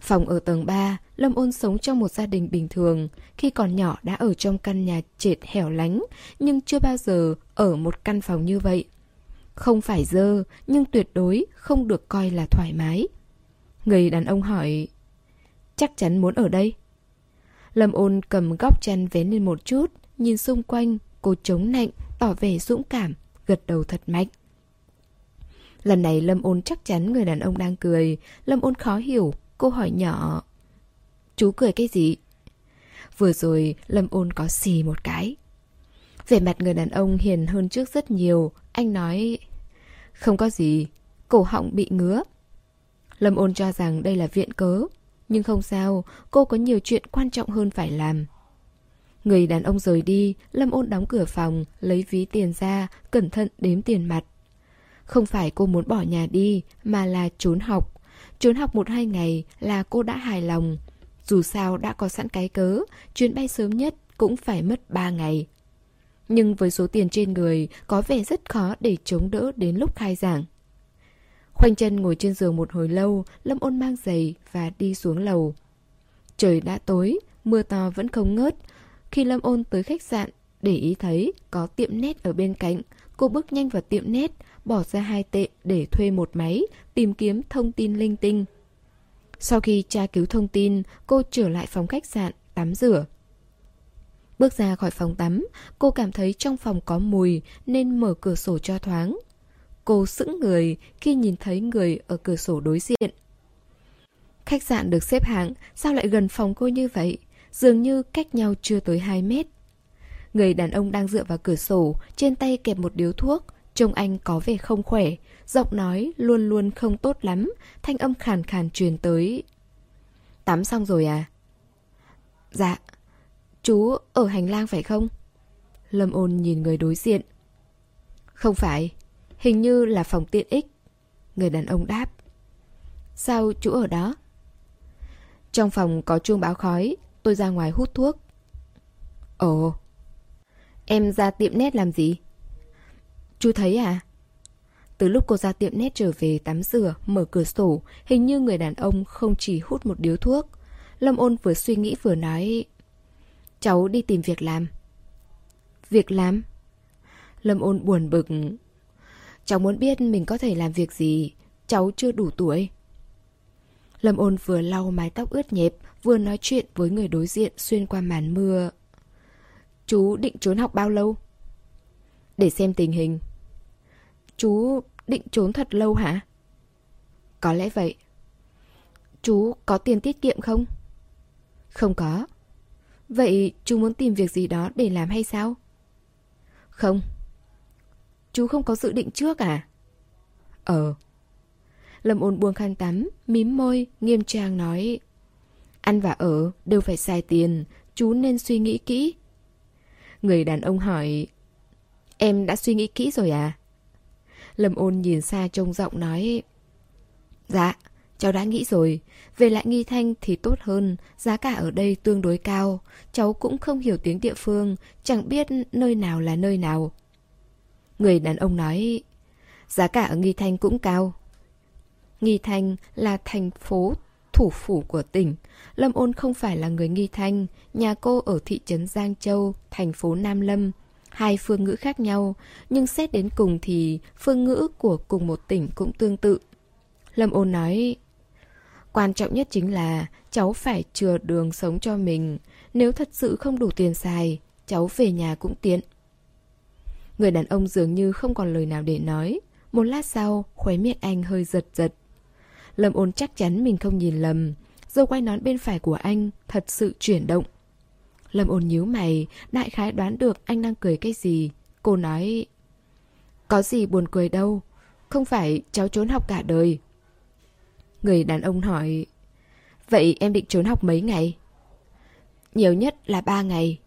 Phòng ở tầng ba, Lâm Ôn sống trong một gia đình bình thường. Khi còn nhỏ đã ở trong căn nhà trệt hẻo lánh, nhưng chưa bao giờ ở một căn phòng như vậy. Không phải dơ, nhưng tuyệt đối không được coi là thoải mái. Người đàn ông hỏi, chắc chắn muốn ở đây. Lâm Ôn cầm góc chăn vén lên một chút, nhìn xung quanh, cô chống nạnh, tỏ vẻ dũng cảm, gật đầu thật mạnh. Lần này Lâm Ôn chắc chắn người đàn ông đang cười. Lâm Ôn khó hiểu, cô hỏi nhỏ, chú cười cái gì? Vừa rồi Lâm Ôn có xì một cái. Vẻ mặt người đàn ông hiền hơn trước rất nhiều. Anh nói, không có gì, cổ họng bị ngứa. Lâm Ôn cho rằng đây là viện cớ, nhưng không sao, cô có nhiều chuyện quan trọng hơn phải làm. Người đàn ông rời đi, Lâm Ôn đóng cửa phòng, lấy ví tiền ra, cẩn thận đếm tiền mặt. Không phải cô muốn bỏ nhà đi, mà là trốn học. Trốn học một hai ngày là cô đã hài lòng. Dù sao đã có sẵn cái cớ, chuyến bay sớm nhất cũng phải mất ba ngày. Nhưng với số tiền trên người, có vẻ rất khó để chống đỡ đến lúc khai giảng. Khoanh chân ngồi trên giường một hồi lâu, Lâm Ôn mang giày và đi xuống lầu. Trời đã tối, mưa to vẫn không ngớt. Khi Lâm Ôn tới khách sạn, để ý thấy có tiệm nét ở bên cạnh. Cô bước nhanh vào tiệm nét, bỏ ra hai tệ để thuê một máy, tìm kiếm thông tin linh tinh. Sau khi tra cứu thông tin, cô trở lại phòng khách sạn, tắm rửa. Bước ra khỏi phòng tắm, cô cảm thấy trong phòng có mùi nên mở cửa sổ cho thoáng. Cô sững người khi nhìn thấy người ở cửa sổ đối diện. Khách sạn được xếp hạng, sao lại gần phòng cô như vậy? Dường như cách nhau chưa tới hai mét. Người đàn ông đang dựa vào cửa sổ, trên tay kẹp một điếu thuốc. Trông anh có vẻ không khỏe, giọng nói luôn luôn không tốt lắm, thanh âm khàn khàn truyền tới. Tắm xong rồi à? Dạ. Chú ở hành lang phải không? Lâm Ôn nhìn người đối diện. Không phải, hình như là phòng tiện ích. Người đàn ông đáp. Sao chú ở đó? Trong phòng có chuông báo khói, tôi ra ngoài hút thuốc. Ồ, em ra tiệm nét làm gì? Chú thấy à? Từ lúc cô ra tiệm nét trở về tắm rửa, mở cửa sổ, hình như người đàn ông không chỉ hút một điếu thuốc. Lâm Ôn vừa suy nghĩ vừa nói, cháu đi tìm việc làm. Việc làm? Lâm Ôn buồn bực. Cháu muốn biết mình có thể làm việc gì, cháu chưa đủ tuổi. Lâm Ôn vừa lau mái tóc ướt nhẹp, vừa nói chuyện với người đối diện xuyên qua màn mưa. Chú định trốn học bao lâu? Để xem tình hình. Chú định trốn thật lâu hả? Có lẽ vậy. Chú có tiền tiết kiệm không? Không có. Vậy chú muốn tìm việc gì đó để làm hay sao? Không. Chú không có dự định trước à? Ờ. Lâm Ôn buông khăn tắm, mím môi, nghiêm trang nói, ăn và ở đều phải xài tiền, chú nên suy nghĩ kỹ. Người đàn ông hỏi, em đã suy nghĩ kỹ rồi à? Lâm Ôn nhìn xa trông rộng nói, dạ, cháu đã nghĩ rồi. Về lại Nghi Thanh thì tốt hơn, giá cả ở đây tương đối cao. Cháu cũng không hiểu tiếng địa phương, chẳng biết nơi nào là nơi nào. Người đàn ông nói, giá cả ở Nghi Thanh cũng cao. Nghi Thanh là thành phố thủ phủ của tỉnh. Lâm Ôn không phải là người Nghi Thanh, nhà cô ở thị trấn Giang Châu, thành phố Nam Lâm. Hai phương ngữ khác nhau, nhưng xét đến cùng thì phương ngữ của cùng một tỉnh cũng tương tự. Lâm Ôn nói, quan trọng nhất chính là cháu phải chừa đường sống cho mình. Nếu thật sự không đủ tiền xài, cháu về nhà cũng tiện. Người đàn ông dường như không còn lời nào để nói. Một lát sau, khóe miệng anh hơi giật giật. Lâm Ôn chắc chắn mình không nhìn lầm. Râu quai nón bên phải của anh thật sự chuyển động. Lâm Ôn nhíu mày, đại khái đoán được anh đang cười cái gì. Cô nói, có gì buồn cười đâu, không phải cháu trốn học cả đời. Người đàn ông hỏi, vậy em định trốn học mấy ngày? Nhiều nhất là ba ngày.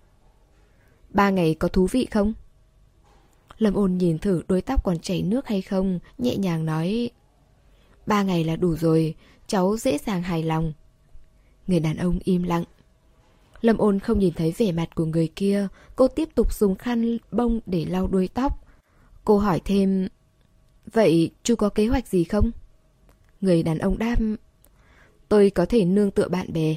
Ba ngày có thú vị không? Lâm Ôn nhìn thử đuôi tóc còn chảy nước hay không, nhẹ nhàng nói, ba ngày là đủ rồi, cháu dễ dàng hài lòng. Người đàn ông im lặng. Lâm Ôn không nhìn thấy vẻ mặt của người kia, cô tiếp tục dùng khăn bông để lau đuôi tóc. Cô hỏi thêm, vậy chú có kế hoạch gì không? Người đàn ông đáp, tôi có thể nương tựa bạn bè.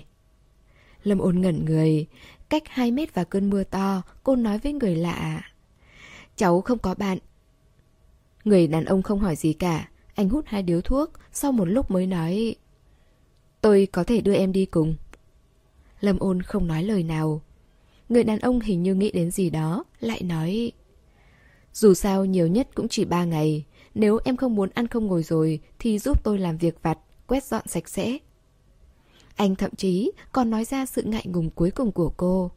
Lâm Ôn ngẩn người, cách hai mét và cơn mưa to, cô nói với người lạ, cháu không có bạn. Người đàn ông không hỏi gì cả, anh hút hai điếu thuốc, sau một lúc mới nói, tôi có thể đưa em đi cùng. Lâm Ôn không nói lời nào. Người đàn ông hình như nghĩ đến gì đó, lại nói, dù sao nhiều nhất cũng chỉ ba ngày. Nếu em không muốn ăn không ngồi rồi thì giúp tôi làm việc vặt, quét dọn sạch sẽ. Anh thậm chí còn nói ra sự ngại ngùng cuối cùng của cô.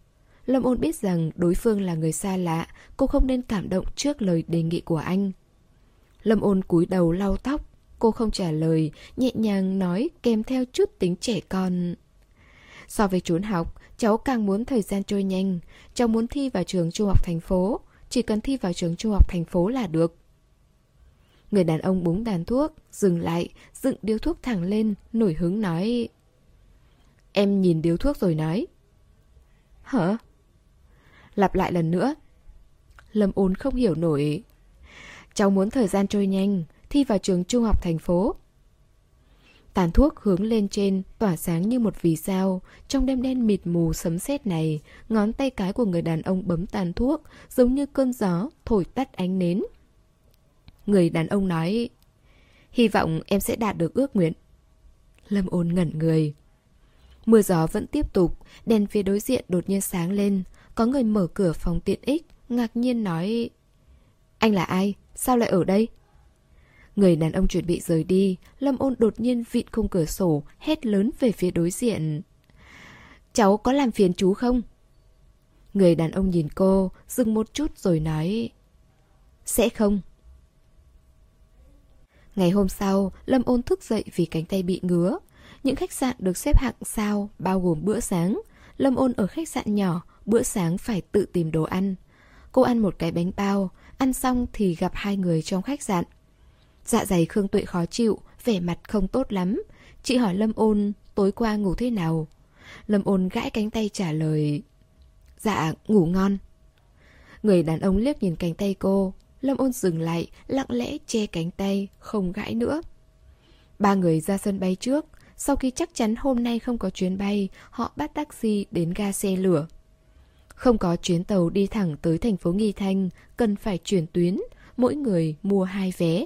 Lâm Ôn biết rằng đối phương là người xa lạ, cô không nên cảm động trước lời đề nghị của anh. Lâm Ôn cúi đầu lau tóc, cô không trả lời, nhẹ nhàng nói kèm theo chút tính trẻ con. So với trốn học, cháu càng muốn thời gian trôi nhanh, cháu muốn thi vào trường trung học thành phố, chỉ cần thi vào trường trung học thành phố là được. Người đàn ông búng đàn thuốc, dừng lại, dựng điếu thuốc thẳng lên, nổi hứng nói, em nhìn điếu thuốc rồi nói. Hả? Lặp lại lần nữa. Lâm Ôn không hiểu nổi. Cháu muốn thời gian trôi nhanh, thi vào trường trung học thành phố. Tàn thuốc hướng lên trên, tỏa sáng như một vì sao. Trong đêm đen mịt mù sấm sét này, ngón tay cái của người đàn ông bấm tàn thuốc, giống như cơn gió thổi tắt ánh nến. Người đàn ông nói, hy vọng em sẽ đạt được ước nguyện. Lâm Ôn ngẩn người. Mưa gió vẫn tiếp tục, đèn phía đối diện đột nhiên sáng lên. Có người mở cửa phòng tiện ích, ngạc nhiên nói, anh là ai? Sao lại ở đây? Người đàn ông chuẩn bị rời đi, Lâm Ôn đột nhiên vịn khung cửa sổ, hét lớn về phía đối diện, cháu có làm phiền chú không? Người đàn ông nhìn cô, dừng một chút rồi nói, sẽ không. Ngày hôm sau, Lâm Ôn thức dậy vì cánh tay bị ngứa. Những khách sạn được xếp hạng sao, bao gồm bữa sáng. Lâm Ôn ở khách sạn nhỏ, bữa sáng phải tự tìm đồ ăn. Cô ăn một cái bánh bao, ăn xong thì gặp hai người trong khách sạn. Dạ dày Khương Tuệ khó chịu, vẻ mặt không tốt lắm. Chị hỏi Lâm Ôn tối qua ngủ thế nào. Lâm Ôn gãi cánh tay trả lời, dạ, ngủ ngon. Người đàn ông liếc nhìn cánh tay cô. Lâm Ôn dừng lại, lặng lẽ che cánh tay, không gãi nữa. Ba người ra sân bay trước. Sau khi chắc chắn hôm nay không có chuyến bay, họ bắt taxi đến ga xe lửa. Không có chuyến tàu đi thẳng tới thành phố Nghi Thanh, cần phải chuyển tuyến, mỗi người mua hai vé.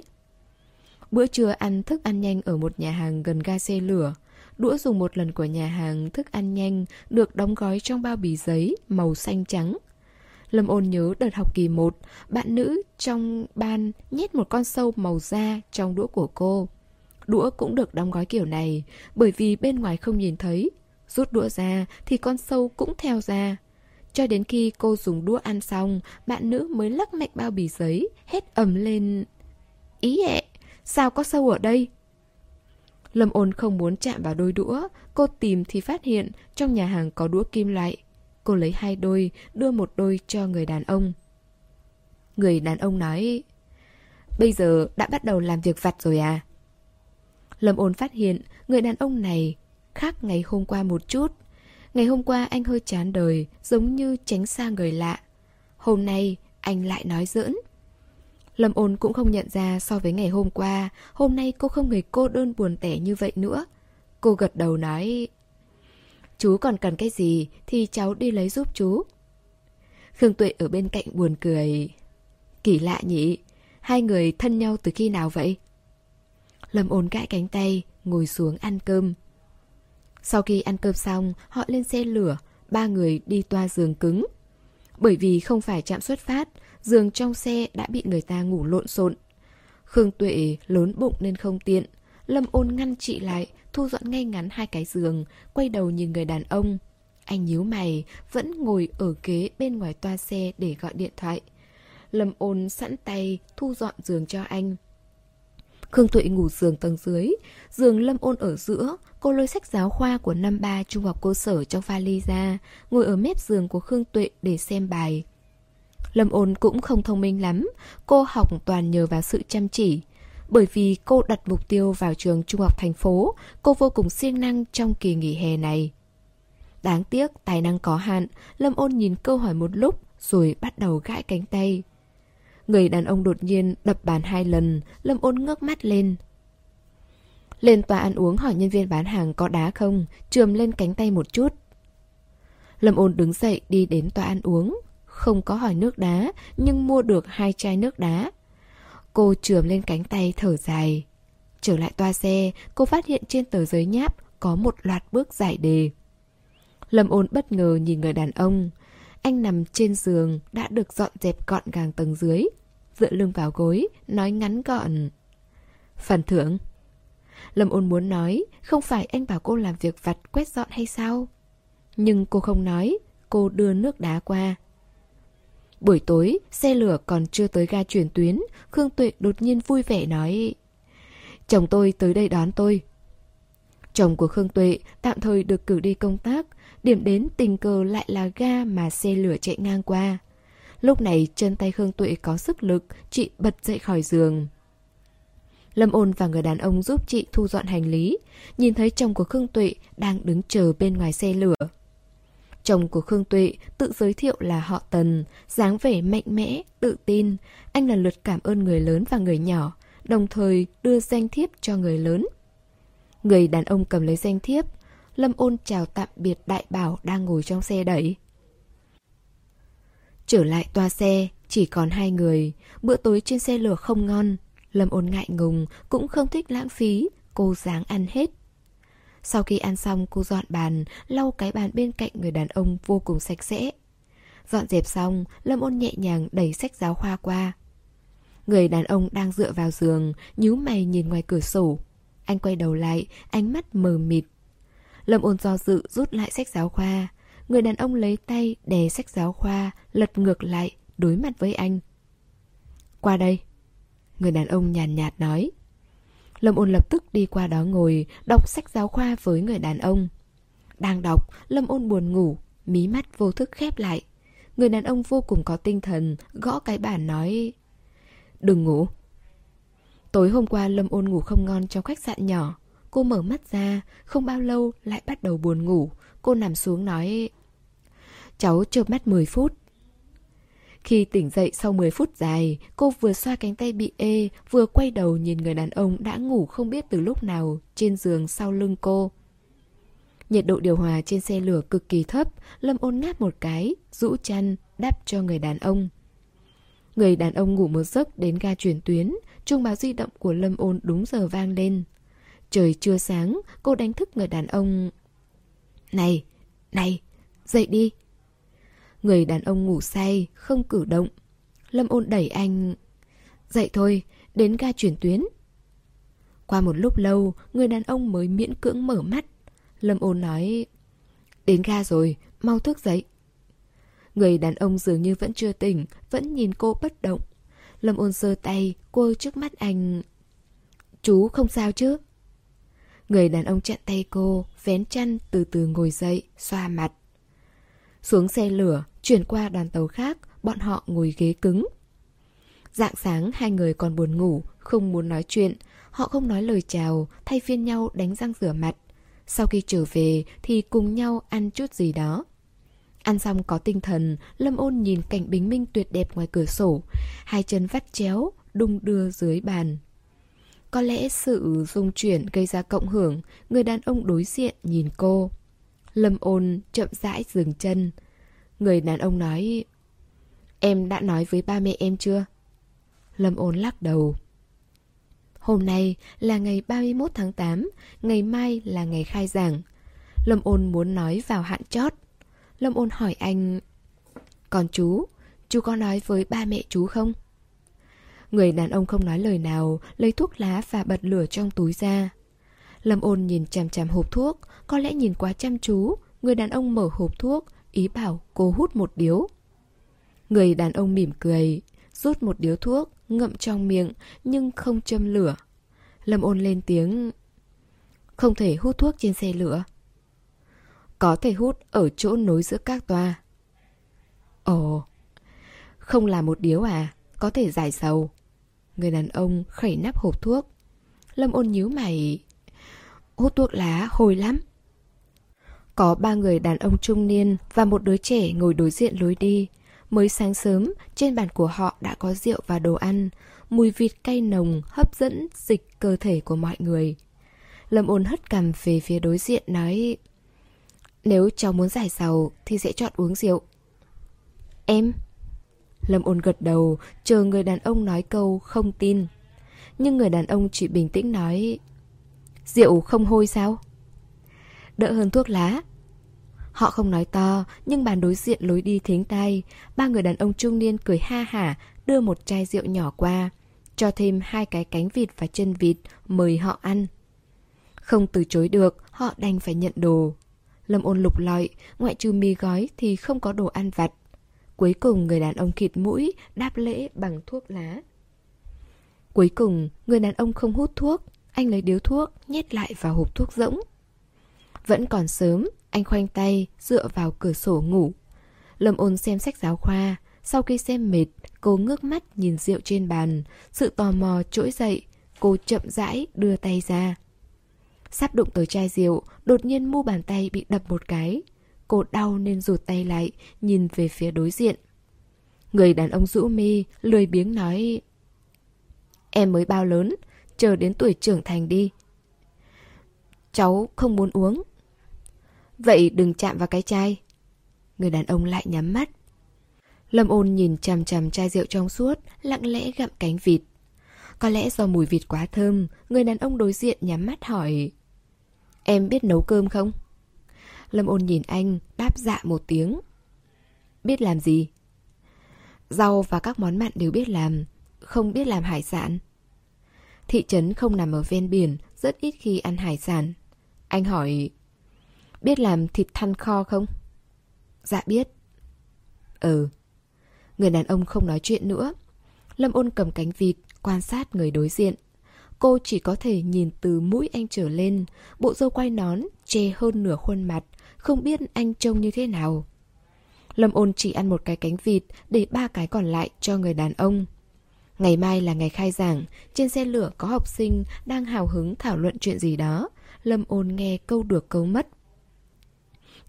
Bữa trưa ăn thức ăn nhanh ở một nhà hàng gần ga xe lửa. Đũa dùng một lần của nhà hàng thức ăn nhanh được đóng gói trong bao bì giấy màu xanh trắng. Lâm Ôn nhớ đợt học kỳ một, bạn nữ trong ban nhét một con sâu màu da trong đũa của cô. Đũa cũng được đóng gói kiểu này, bởi vì bên ngoài không nhìn thấy. Rút đũa ra thì con sâu cũng theo ra. Cho đến khi cô dùng đũa ăn xong, bạn nữ mới lắc mạnh bao bì giấy, hét ầm lên, ý ẹ, sao có sâu ở đây? Lâm Ôn không muốn chạm vào đôi đũa, cô tìm thì phát hiện trong nhà hàng có đũa kim loại. Cô lấy hai đôi, đưa một đôi cho người đàn ông. Người đàn ông nói, bây giờ đã bắt đầu làm việc vặt rồi à? Lâm Ôn phát hiện người đàn ông này khác ngày hôm qua một chút. Ngày hôm qua anh hơi chán đời, giống như tránh xa người lạ. Hôm nay anh lại nói giỡn. Lâm Ôn cũng không nhận ra so với ngày hôm qua, hôm nay cô không hề cô đơn buồn tẻ như vậy nữa. Cô gật đầu nói, chú còn cần cái gì thì cháu đi lấy giúp chú. Khương Tuệ ở bên cạnh buồn cười. Kỳ lạ nhỉ, hai người thân nhau từ khi nào vậy? Lâm Ôn gãi cánh tay, ngồi xuống ăn cơm. Sau khi ăn cơm xong, họ lên xe lửa, ba người đi toa giường cứng. Bởi vì không phải trạm xuất phát, giường trong xe đã bị người ta ngủ lộn xộn. Khương Tuệ lớn bụng nên không tiện. Lâm Ôn ngăn chị lại, thu dọn ngay ngắn hai cái giường, quay đầu nhìn người đàn ông. Anh nhíu mày, vẫn ngồi ở ghế bên ngoài toa xe để gọi điện thoại. Lâm Ôn sẵn tay thu dọn giường cho anh. Khương Tuệ ngủ giường tầng dưới, giường Lâm Ôn ở giữa. Cô lôi sách giáo khoa của năm ba trung học cơ sở trong vali ra, ngồi ở mép giường của Khương Tuệ để xem bài. Lâm Ôn cũng không thông minh lắm, cô học toàn nhờ vào sự chăm chỉ. Bởi vì cô đặt mục tiêu vào trường trung học thành phố, cô vô cùng siêng năng trong kỳ nghỉ hè này. Đáng tiếc tài năng có hạn, Lâm Ôn nhìn câu hỏi một lúc rồi bắt đầu gãi cánh tay. Người đàn ông đột nhiên đập bàn hai lần, Lâm Ôn ngước mắt lên. Lên tòa ăn uống hỏi nhân viên bán hàng có đá không, chườm lên cánh tay một chút. Lâm Ôn đứng dậy đi đến tòa ăn uống, không có hỏi nước đá nhưng mua được hai chai nước đá. Cô chườm lên cánh tay thở dài. Trở lại toa xe, cô phát hiện trên tờ giấy nháp có một loạt bước giải đề. Lâm Ôn bất ngờ nhìn người đàn ông. Anh nằm trên giường đã được dọn dẹp gọn gàng tầng dưới, dựa lưng vào gối, nói ngắn gọn. Phần thưởng. Lâm Ôn muốn nói, không phải anh bảo cô làm việc vặt quét dọn hay sao? Nhưng cô không nói, cô đưa nước đá qua. Buổi tối, xe lửa còn chưa tới ga chuyển tuyến, Khương Tuệ đột nhiên vui vẻ nói, chồng tôi tới đây đón tôi. Chồng của Khương Tuệ tạm thời được cử đi công tác, điểm đến tình cờ lại là ga mà xe lửa chạy ngang qua. Lúc này chân tay Khương Tuệ có sức lực, chị bật dậy khỏi giường. Lâm Ôn và người đàn ông giúp chị thu dọn hành lý, nhìn thấy chồng của Khương Tuệ đang đứng chờ bên ngoài xe lửa. Chồng của Khương Tuệ tự giới thiệu là họ Tần, dáng vẻ mạnh mẽ, tự tin. Anh lần lượt cảm ơn người lớn và người nhỏ, đồng thời đưa danh thiếp cho người lớn. Người đàn ông cầm lấy danh thiếp, Lâm Ôn chào tạm biệt Đại Bảo đang ngồi trong xe đẩy. Trở lại toa xe, chỉ còn hai người, bữa tối trên xe lửa không ngon. Lâm Ôn ngại ngùng, cũng không thích lãng phí, cô ráng ăn hết. Sau khi ăn xong cô dọn bàn, lau cái bàn bên cạnh người đàn ông vô cùng sạch sẽ. Dọn dẹp xong, Lâm Ôn nhẹ nhàng đẩy sách giáo khoa qua. Người đàn ông đang dựa vào giường, nhíu mày nhìn ngoài cửa sổ. Anh quay đầu lại, ánh mắt mờ mịt. Lâm Ôn do dự rút lại sách giáo khoa. Người đàn ông lấy tay đè sách giáo khoa, lật ngược lại, đối mặt với anh. Qua đây. Người đàn ông nhàn nhạt, nhạt nói. Lâm Ôn lập tức đi qua đó ngồi, đọc sách giáo khoa với người đàn ông. Đang đọc, Lâm Ôn buồn ngủ, mí mắt vô thức khép lại. Người đàn ông vô cùng có tinh thần, gõ cái bàn nói, đừng ngủ. Tối hôm qua Lâm Ôn ngủ không ngon trong khách sạn nhỏ. Cô mở mắt ra, không bao lâu lại bắt đầu buồn ngủ. Cô nằm xuống nói, cháu chợp mắt mười phút. Khi tỉnh dậy sau mười phút dài, cô vừa xoa cánh tay bị ê, vừa quay đầu nhìn người đàn ông đã ngủ không biết từ lúc nào trên giường sau lưng cô. Nhiệt độ điều hòa trên xe lửa cực kỳ thấp, Lâm Ôn ngáp một cái, rũ chăn, đắp cho người đàn ông. Người đàn ông ngủ một giấc đến ga chuyển tuyến, chuông báo di động của Lâm Ôn đúng giờ vang lên. Trời chưa sáng, cô đánh thức người đàn ông. Này, này, dậy đi. Người đàn ông ngủ say, không cử động. Lâm Ôn đẩy anh. Dậy thôi, đến ga chuyển tuyến. Qua một lúc lâu, người đàn ông mới miễn cưỡng mở mắt. Lâm Ôn nói, đến ga rồi, mau thức dậy. Người đàn ông dường như vẫn chưa tỉnh, vẫn nhìn cô bất động. Lâm Ôn giơ tay, cô trước mắt anh. Chú không sao chứ? Người đàn ông chặn tay cô, vén chăn từ từ ngồi dậy, xoa mặt. Xuống xe lửa, chuyển qua đoàn tàu khác, bọn họ ngồi ghế cứng. Rạng sáng hai người còn buồn ngủ, không muốn nói chuyện. Họ không nói lời chào, thay phiên nhau đánh răng rửa mặt. Sau khi trở về thì cùng nhau ăn chút gì đó. Ăn xong có tinh thần, Lâm Ôn nhìn cảnh bình minh tuyệt đẹp ngoài cửa sổ. Hai chân vắt chéo, đung đưa dưới bàn. Có lẽ sự rung chuyển gây ra cộng hưởng, người đàn ông đối diện nhìn cô. Lâm Ôn chậm rãi dừng chân. Người đàn ông nói, em đã nói với ba mẹ em chưa? Lâm Ôn lắc đầu. Hôm nay là ngày ba mươi mốt tháng tám, ngày mai là ngày khai giảng. Lâm Ôn muốn nói vào hạn chót. Lâm Ôn hỏi anh, còn chú, chú có nói với ba mẹ chú không? Người đàn ông không nói lời nào, lấy thuốc lá và bật lửa trong túi ra. Lâm Ôn nhìn chằm chằm hộp thuốc, có lẽ nhìn quá chăm chú, người đàn ông mở hộp thuốc, ý bảo cô hút một điếu. Người đàn ông mỉm cười, rút một điếu thuốc, ngậm trong miệng nhưng không châm lửa. Lâm Ôn lên tiếng, không thể hút thuốc trên xe lửa. Có thể hút ở chỗ nối giữa các toa. Ồ, không là một điếu à, có thể giải sầu. Người đàn ông khẩy nắp hộp thuốc. Lâm Ôn nhíu mày, hút thuốc lá hôi lắm. Có ba người đàn ông trung niên và một đứa trẻ ngồi đối diện lối đi. Mới sáng sớm, trên bàn của họ đã có rượu và đồ ăn, mùi vịt cay nồng hấp dẫn dịch cơ thể của mọi người. Lâm Ôn hất cằm về phía đối diện nói, nếu cháu muốn giải sầu thì sẽ chọn uống rượu. Em? Lâm Ôn gật đầu, chờ người đàn ông nói câu không tin. Nhưng người đàn ông chỉ bình tĩnh nói, rượu không hôi sao? Đỡ hơn thuốc lá. Họ không nói to, nhưng bàn đối diện lối đi thính tai. Ba người đàn ông trung niên cười ha hả, đưa một chai rượu nhỏ qua, cho thêm hai cái cánh vịt và chân vịt, mời họ ăn. Không từ chối được, họ đành phải nhận đồ. Lâm Ôn lục lọi, ngoại trừ mì gói thì không có đồ ăn vặt. Cuối cùng người đàn ông khịt mũi, đáp lễ bằng thuốc lá. Cuối cùng, người đàn ông không hút thuốc, anh lấy điếu thuốc, nhét lại vào hộp thuốc rỗng. Vẫn còn sớm, anh khoanh tay, dựa vào cửa sổ ngủ. Lâm Ôn xem sách giáo khoa. Sau khi xem mệt, cô ngước mắt nhìn rượu trên bàn. Sự tò mò trỗi dậy, cô chậm rãi đưa tay ra. Sắp đụng tới chai rượu, đột nhiên mu bàn tay bị đập một cái. Cô đau nên rụt tay lại, nhìn về phía đối diện. Người đàn ông rũ mi, lười biếng nói, em mới bao lớn, chờ đến tuổi trưởng thành đi. Cháu không muốn uống. Vậy đừng chạm vào cái chai. Người đàn ông lại nhắm mắt. Lâm Ôn nhìn chằm chằm chai rượu trong suốt, lặng lẽ gặm cánh vịt. Có lẽ do mùi vịt quá thơm, người đàn ông đối diện nhắm mắt hỏi, em biết nấu cơm không? Lâm Ôn nhìn anh, đáp dạ một tiếng. Biết làm gì? Rau và các món mặn đều biết làm, không biết làm hải sản. Thị trấn không nằm ở ven biển, rất ít khi ăn hải sản. Anh hỏi, biết làm thịt thăn kho không? Dạ biết. Ừ. Người đàn ông không nói chuyện nữa. Lâm Ôn cầm cánh vịt, quan sát người đối diện. Cô chỉ có thể nhìn từ mũi anh trở lên, bộ râu quai nón che hơn nửa khuôn mặt, không biết anh trông như thế nào. Lâm Ôn chỉ ăn một cái cánh vịt, để ba cái còn lại cho người đàn ông. Ngày mai là ngày khai giảng, trên xe lửa có học sinh đang hào hứng thảo luận chuyện gì đó. Lâm Ôn nghe câu được câu mất.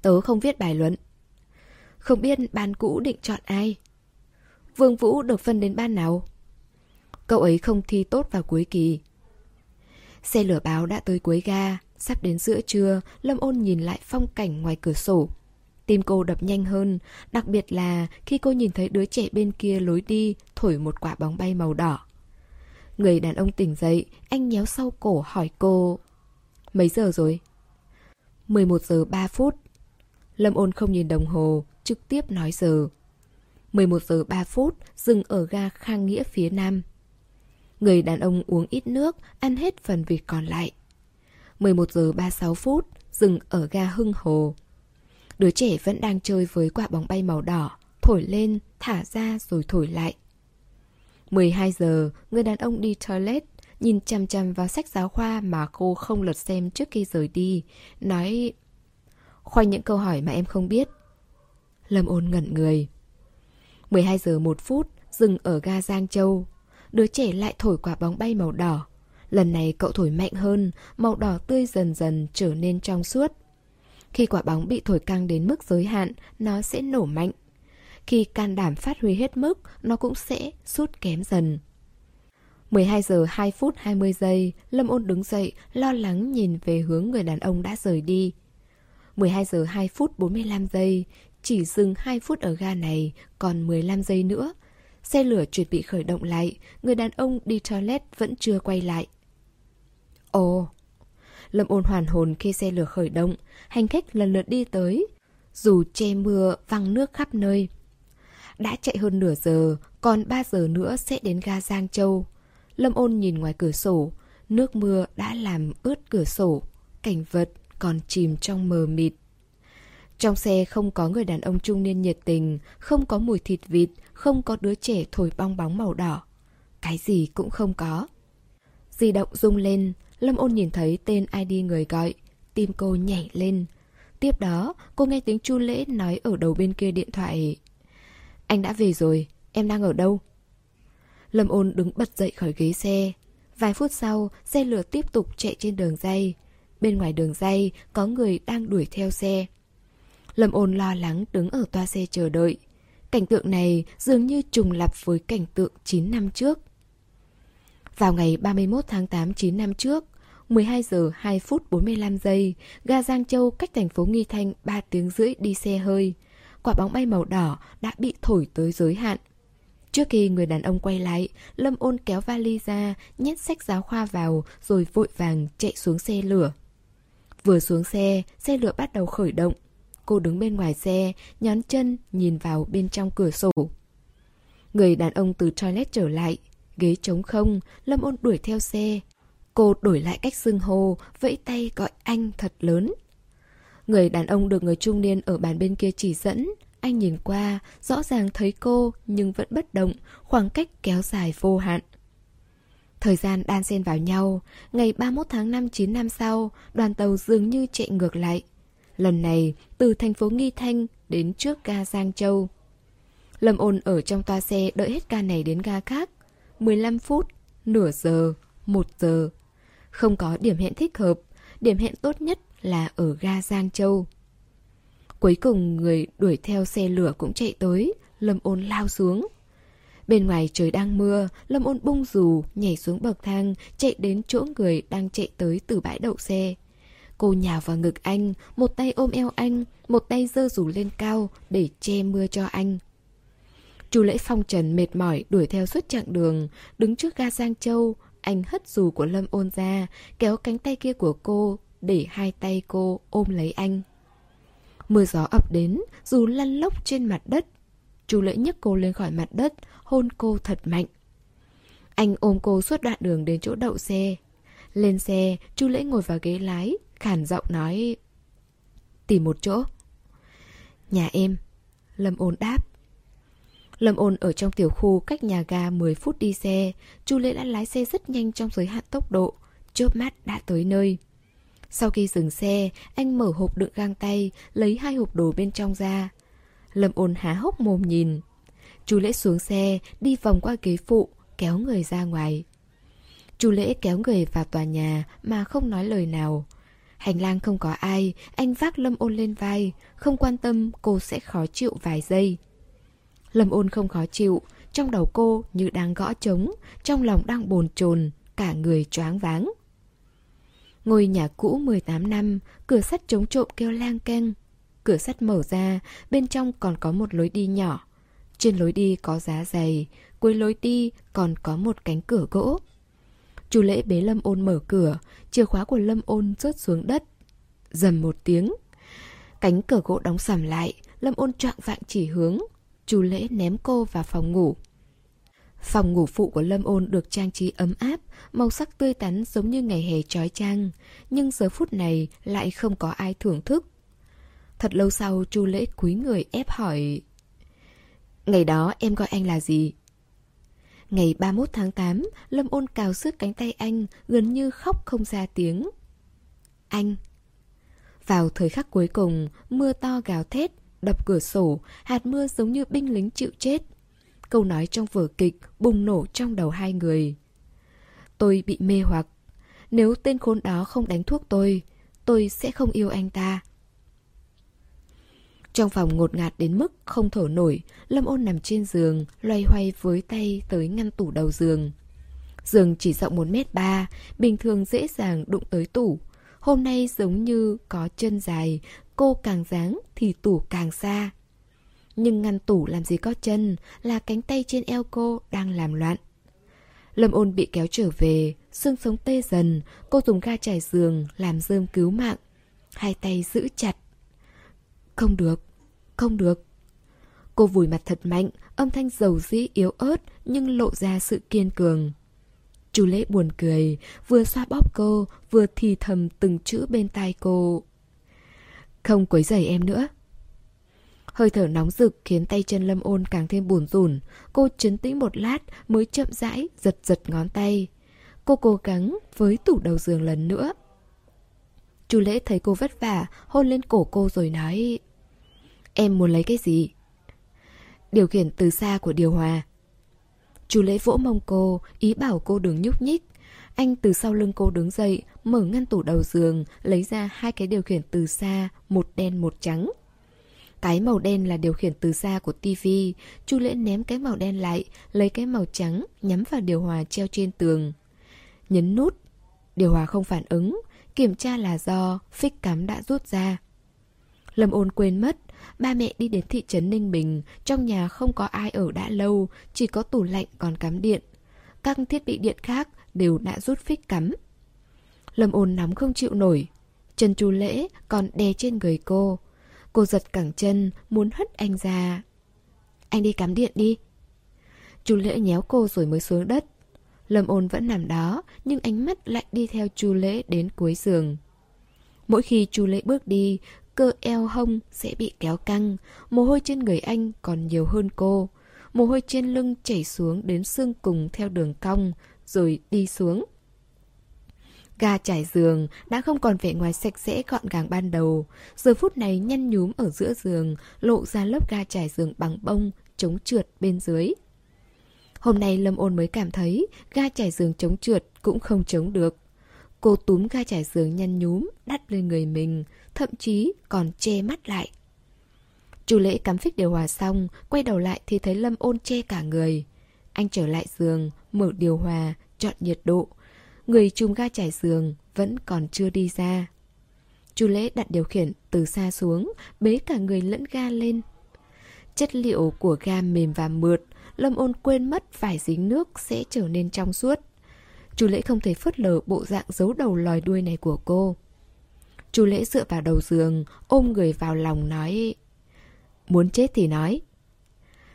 Tớ không viết bài luận. Không biết ban cũ định chọn ai. Vương Vũ được phân đến ban nào? Cậu ấy không thi tốt vào cuối kỳ. Xe lửa báo đã tới cuối ga. Sắp đến giữa trưa, Lâm Ôn nhìn lại phong cảnh ngoài cửa sổ. Tim cô đập nhanh hơn, đặc biệt là khi cô nhìn thấy đứa trẻ bên kia lối đi thổi một quả bóng bay màu đỏ. Người đàn ông tỉnh dậy, anh nhéo sau cổ hỏi cô, mấy giờ rồi? mười một giờ ba phút. Lâm Ôn không nhìn đồng hồ, trực tiếp nói giờ. mười một giờ ba phút, dừng ở ga Khang Nghĩa phía nam. Người đàn ông uống ít nước, ăn hết phần vịt còn lại. mười một giờ ba mươi sáu phút, dừng ở ga Hưng Hồ. Đứa trẻ vẫn đang chơi với quả bóng bay màu đỏ, thổi lên, thả ra rồi thổi lại. mười hai giờ, người đàn ông đi toilet, nhìn chằm chằm vào sách giáo khoa mà cô không lật xem trước khi rời đi, nói, khoanh những câu hỏi mà em không biết. Lâm Ôn ngẩn người. mười hai giờ một phút, dừng ở ga Giang Châu. Đứa trẻ lại thổi quả bóng bay màu đỏ. Lần này cậu thổi mạnh hơn, màu đỏ tươi dần dần trở nên trong suốt. Khi quả bóng bị thổi căng đến mức giới hạn, nó sẽ nổ mạnh. Khi can đảm phát huy hết mức, nó cũng sẽ sút kém dần. mười hai giờ hai phút hai mươi giây, Lâm Ôn đứng dậy, lo lắng nhìn về hướng người đàn ông đã rời đi. mười hai giờ hai phút bốn mươi lăm giây, chỉ dừng hai phút ở ga này, còn mười lăm giây nữa. Xe lửa chuẩn bị khởi động lại, người đàn ông đi toilet vẫn chưa quay lại. Ồ! Lâm Ôn hoàn hồn khi xe lửa khởi động, hành khách lần lượt đi tới, dù che mưa văng nước khắp nơi. Đã chạy hơn nửa giờ, còn ba giờ nữa sẽ đến ga Giang Châu. Lâm Ôn nhìn ngoài cửa sổ, nước mưa đã làm ướt cửa sổ, cảnh vật còn chìm trong mờ mịt. Trong xe không có người đàn ông trung niên nhiệt tình, không có mùi thịt vịt, không có đứa trẻ thổi bong bóng màu đỏ. Cái gì cũng không có. Di động rung lên, Lâm Ôn nhìn thấy tên i đê người gọi, tim cô nhảy lên. Tiếp đó, cô nghe tiếng Chu Lễ nói ở đầu bên kia điện thoại. Anh đã về rồi, em đang ở đâu? Lâm Ôn đứng bật dậy khỏi ghế xe. Vài phút sau, xe lửa tiếp tục chạy trên đường ray. Bên ngoài đường ray, có người đang đuổi theo xe. Lâm Ôn lo lắng đứng ở toa xe chờ đợi. Cảnh tượng này dường như trùng lặp với cảnh tượng chín năm trước. Vào ngày ba mươi mốt tháng tám chín năm trước, mười hai giờ hai phút bốn mươi lăm giây, ga Giang Châu cách thành phố Nghi Thanh ba tiếng rưỡi đi xe hơi. Quả bóng bay màu đỏ đã bị thổi tới giới hạn. Trước khi người đàn ông quay lại, Lâm Ôn kéo vali ra, nhét sách giáo khoa vào rồi vội vàng chạy xuống xe lửa. Vừa xuống xe, xe lửa bắt đầu khởi động. Cô đứng bên ngoài xe, nhón chân nhìn vào bên trong cửa sổ. Người đàn ông từ toilet trở lại, ghế trống không, Lâm Ôn đuổi theo xe. Cô đổi lại cách xưng hô, vẫy tay gọi anh thật lớn. Người đàn ông được người trung niên ở bàn bên kia chỉ dẫn. Anh nhìn qua, rõ ràng thấy cô nhưng vẫn bất động, khoảng cách kéo dài vô hạn. Thời gian đan xen vào nhau, ngày ba mươi mốt tháng năm chín năm sau, đoàn tàu dường như chạy ngược lại. Lần này, từ thành phố Nghi Thanh đến trước ga Giang Châu. Lâm Ôn ở trong toa xe đợi hết ga này đến ga khác. mười lăm phút, nửa giờ, một giờ. Không có điểm hẹn thích hợp, điểm hẹn tốt nhất là ở ga Giang Châu. Cuối cùng người đuổi theo xe lửa cũng chạy tới, Lâm Ôn lao xuống. Bên ngoài trời đang mưa, Lâm Ôn bung dù, nhảy xuống bậc thang, chạy đến chỗ người đang chạy tới từ bãi đậu xe. Cô nhào vào ngực anh, một tay ôm eo anh, một tay giơ dù lên cao để che mưa cho anh. Chu Lễ phong trần mệt mỏi đuổi theo suốt chặng đường, đứng trước ga Giang Châu, anh hất dù của Lâm Ôn ra, kéo cánh tay kia của cô để hai tay cô ôm lấy anh. Mưa gió ập đến, dù lăn lóc trên mặt đất. Chu Lễ nhấc cô lên khỏi mặt đất, hôn cô thật mạnh. Anh ôm cô suốt đoạn đường đến chỗ đậu xe. Lên xe, Chu Lễ ngồi vào ghế lái, khàn giọng nói: "Tìm một chỗ." "Nhà em," Lâm Ôn đáp. Lâm Ôn ở trong tiểu khu cách nhà ga mười phút đi xe. Chu Lễ đã lái xe rất nhanh trong giới hạn tốc độ, chớp mắt đã tới nơi. Sau khi dừng xe, anh mở hộp đựng găng tay, lấy hai hộp đồ bên trong ra. Lâm Ôn há hốc mồm nhìn. Chu Lễ xuống xe, đi vòng qua ghế phụ, kéo người ra ngoài. Chu Lễ kéo người vào tòa nhà mà không nói lời nào. Hành lang không có ai, anh vác Lâm Ôn lên vai, không quan tâm cô sẽ khó chịu vài giây. Lâm Ôn không khó chịu, trong đầu cô như đang gõ trống, trong lòng đang bồn chồn, cả người choáng váng. Ngôi nhà cũ mười tám năm, cửa sắt chống trộm kêu lang keng. Cửa sắt mở ra, bên trong còn có một lối đi nhỏ. Trên lối đi có giá dày, cuối lối đi còn có một cánh cửa gỗ. Chu Lễ bế Lâm Ôn mở cửa, chìa khóa của Lâm Ôn rớt xuống đất. Rầm một tiếng, cánh cửa gỗ đóng sầm lại, Lâm Ôn choạng vạng chỉ hướng. Chu Lễ ném cô vào phòng ngủ. Phòng ngủ phụ của Lâm Ôn được trang trí ấm áp, màu sắc tươi tắn giống như ngày hè chói chang, nhưng giờ phút này lại không có ai thưởng thức. Thật lâu sau, Chu Lễ cúi người ép hỏi: "Ngày đó em gọi anh là gì?" Ngày ba mươi mốt tháng tám, Lâm Ôn cào xước cánh tay anh, gần như khóc không ra tiếng. "Anh." Vào thời khắc cuối cùng, mưa to gào thét, đập cửa sổ, hạt mưa giống như binh lính chịu chết. Câu nói trong vở kịch bùng nổ trong đầu hai người. Tôi bị mê hoặc. Nếu tên khốn đó không đánh thuốc tôi, tôi sẽ không yêu anh ta. Trong phòng ngột ngạt đến mức không thở nổi, Lâm Ôn nằm trên giường, loay hoay với tay tới ngăn tủ đầu giường. Giường chỉ rộng một mét ba, bình thường dễ dàng đụng tới tủ. Hôm nay giống như có chân dài, cô càng giáng thì tủ càng xa. Nhưng ngăn tủ làm gì có chân, là cánh tay trên eo cô đang làm loạn. Lâm Ôn bị kéo trở về, xương sống tê dần, cô dùng ga trải giường làm rơm cứu mạng. Hai tay giữ chặt. Không được, không được. Cô vùi mặt thật mạnh, âm thanh dầu dĩ yếu ớt nhưng lộ ra sự kiên cường. Chu Lễ buồn cười, vừa xoa bóp cô, vừa thì thầm từng chữ bên tai cô. Không quấy rầy em nữa. Hơi thở nóng rực khiến tay chân Lâm Ôn càng thêm bủn rủn. Cô trấn tĩnh một lát mới chậm rãi giật giật ngón tay. Cô cố gắng với tủ đầu giường lần nữa. Chu Lễ thấy cô vất vả, hôn lên cổ cô rồi nói: Em muốn lấy cái gì? Điều khiển từ xa của điều hòa. Chu Lễ vỗ mông cô, ý bảo cô đừng nhúc nhích. Anh từ sau lưng cô đứng dậy, mở ngăn tủ đầu giường, lấy ra hai cái điều khiển từ xa, một đen một trắng. Cái màu đen là điều khiển từ xa của tivi. Chu Lễ ném cái màu đen lại, lấy cái màu trắng nhắm vào điều hòa treo trên tường. Nhấn nút, điều hòa không phản ứng, kiểm tra là do phích cắm đã rút ra. Lâm Ôn quên mất, ba mẹ đi đến thị trấn Ninh Bình, trong nhà không có ai ở đã lâu, chỉ có tủ lạnh còn cắm điện. Các thiết bị điện khác đều đã rút phích cắm. Lâm Ôn nóng không chịu nổi, chân Chu Lễ còn đè trên người cô. Cô giật cẳng chân, muốn hất anh ra. Anh đi cắm điện đi. Chu Lễ nhéo cô rồi mới xuống đất. Lâm Ôn vẫn nằm đó, nhưng ánh mắt lại đi theo Chu Lễ đến cuối giường. Mỗi khi Chu Lễ bước đi, cơ eo hông sẽ bị kéo căng, mồ hôi trên người anh còn nhiều hơn cô. Mồ hôi trên lưng chảy xuống đến xương cùng theo đường cong, rồi đi xuống. Ga trải giường đã không còn vẻ ngoài sạch sẽ gọn gàng ban đầu, giờ phút này nhăn nhúm ở giữa giường, lộ ra lớp ga trải giường bằng bông, chống trượt bên dưới. Hôm nay Lâm Ôn mới cảm thấy ga trải giường chống trượt cũng không chống được. Cô túm ga trải giường nhăn nhúm, đắt lên người mình, thậm chí còn che mắt lại. Chu Lễ cắm phích điều hòa xong, quay đầu lại thì thấy Lâm Ôn che cả người. Anh trở lại giường, mở điều hòa, chọn nhiệt độ. Người chùm ga trải giường vẫn còn chưa đi ra. Chu Lễ đặt điều khiển từ xa xuống, bế cả người lẫn ga lên. Chất liệu của ga mềm và mượt, Lâm Ôn quên mất vải dính nước sẽ trở nên trong suốt. Chu Lễ không thể phớt lờ bộ dạng giấu đầu lòi đuôi này của cô. Chu Lễ dựa vào đầu giường, ôm người vào lòng nói: Muốn chết thì nói.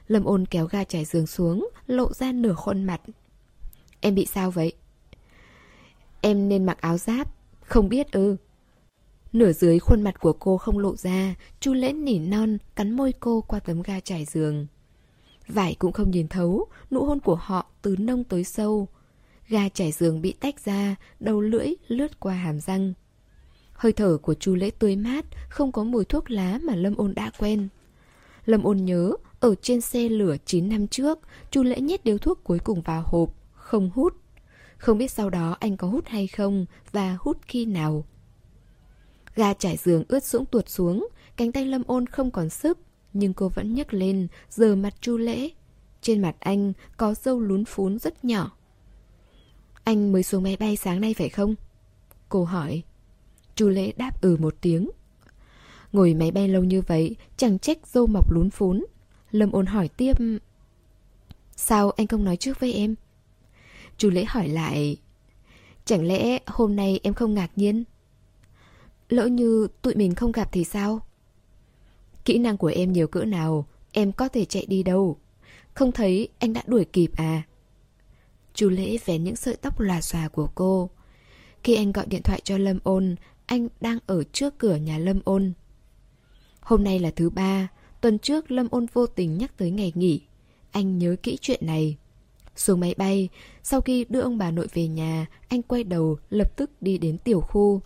Lâm Ôn kéo ga trải giường xuống, lộ ra nửa khuôn mặt. Em bị sao vậy? Em nên mặc áo giáp, không biết ư? Nửa dưới khuôn mặt của cô không lộ ra, Chu Lễ nỉ non cắn môi cô qua tấm ga trải giường. Vải cũng không nhìn thấu, nụ hôn của họ từ nông tới sâu. Ga trải giường bị tách ra, đầu lưỡi lướt qua hàm răng. Hơi thở của Chu Lễ tươi mát, không có mùi thuốc lá mà Lâm Ôn đã quen. Lâm Ôn nhớ, ở trên xe lửa chín năm trước, Chu Lễ nhét điếu thuốc cuối cùng vào hộp, không hút. Không biết sau đó anh có hút hay không và hút khi nào. Ga trải giường ướt sũng tuột xuống, cánh tay Lâm Ôn không còn sức, nhưng cô vẫn nhấc lên, giở mặt Chu Lễ. Trên mặt anh có râu lún phún rất nhỏ. Anh mới xuống máy bay sáng nay phải không? Cô hỏi. Chu Lễ đáp ừ một tiếng. Ngồi máy bay lâu như vậy, chẳng trách râu mọc lún phún. Lâm Ôn hỏi tiếp: Sao anh không nói trước với em? Chu Lễ hỏi lại: Chẳng lẽ hôm nay em không ngạc nhiên? Lỡ như tụi mình không gặp thì sao? Kỹ năng của em nhiều cỡ nào, em có thể chạy đi đâu? Không thấy anh đã đuổi kịp à? Chu Lễ vén những sợi tóc lòa xòa của cô. Khi anh gọi điện thoại cho Lâm Ôn, anh đang ở trước cửa nhà Lâm Ôn. Hôm nay là thứ ba, tuần trước Lâm Ôn vô tình nhắc tới ngày nghỉ. Anh nhớ kỹ chuyện này. Xuống máy bay, sau khi đưa ông bà nội về nhà, anh quay đầu lập tức đi đến tiểu khu.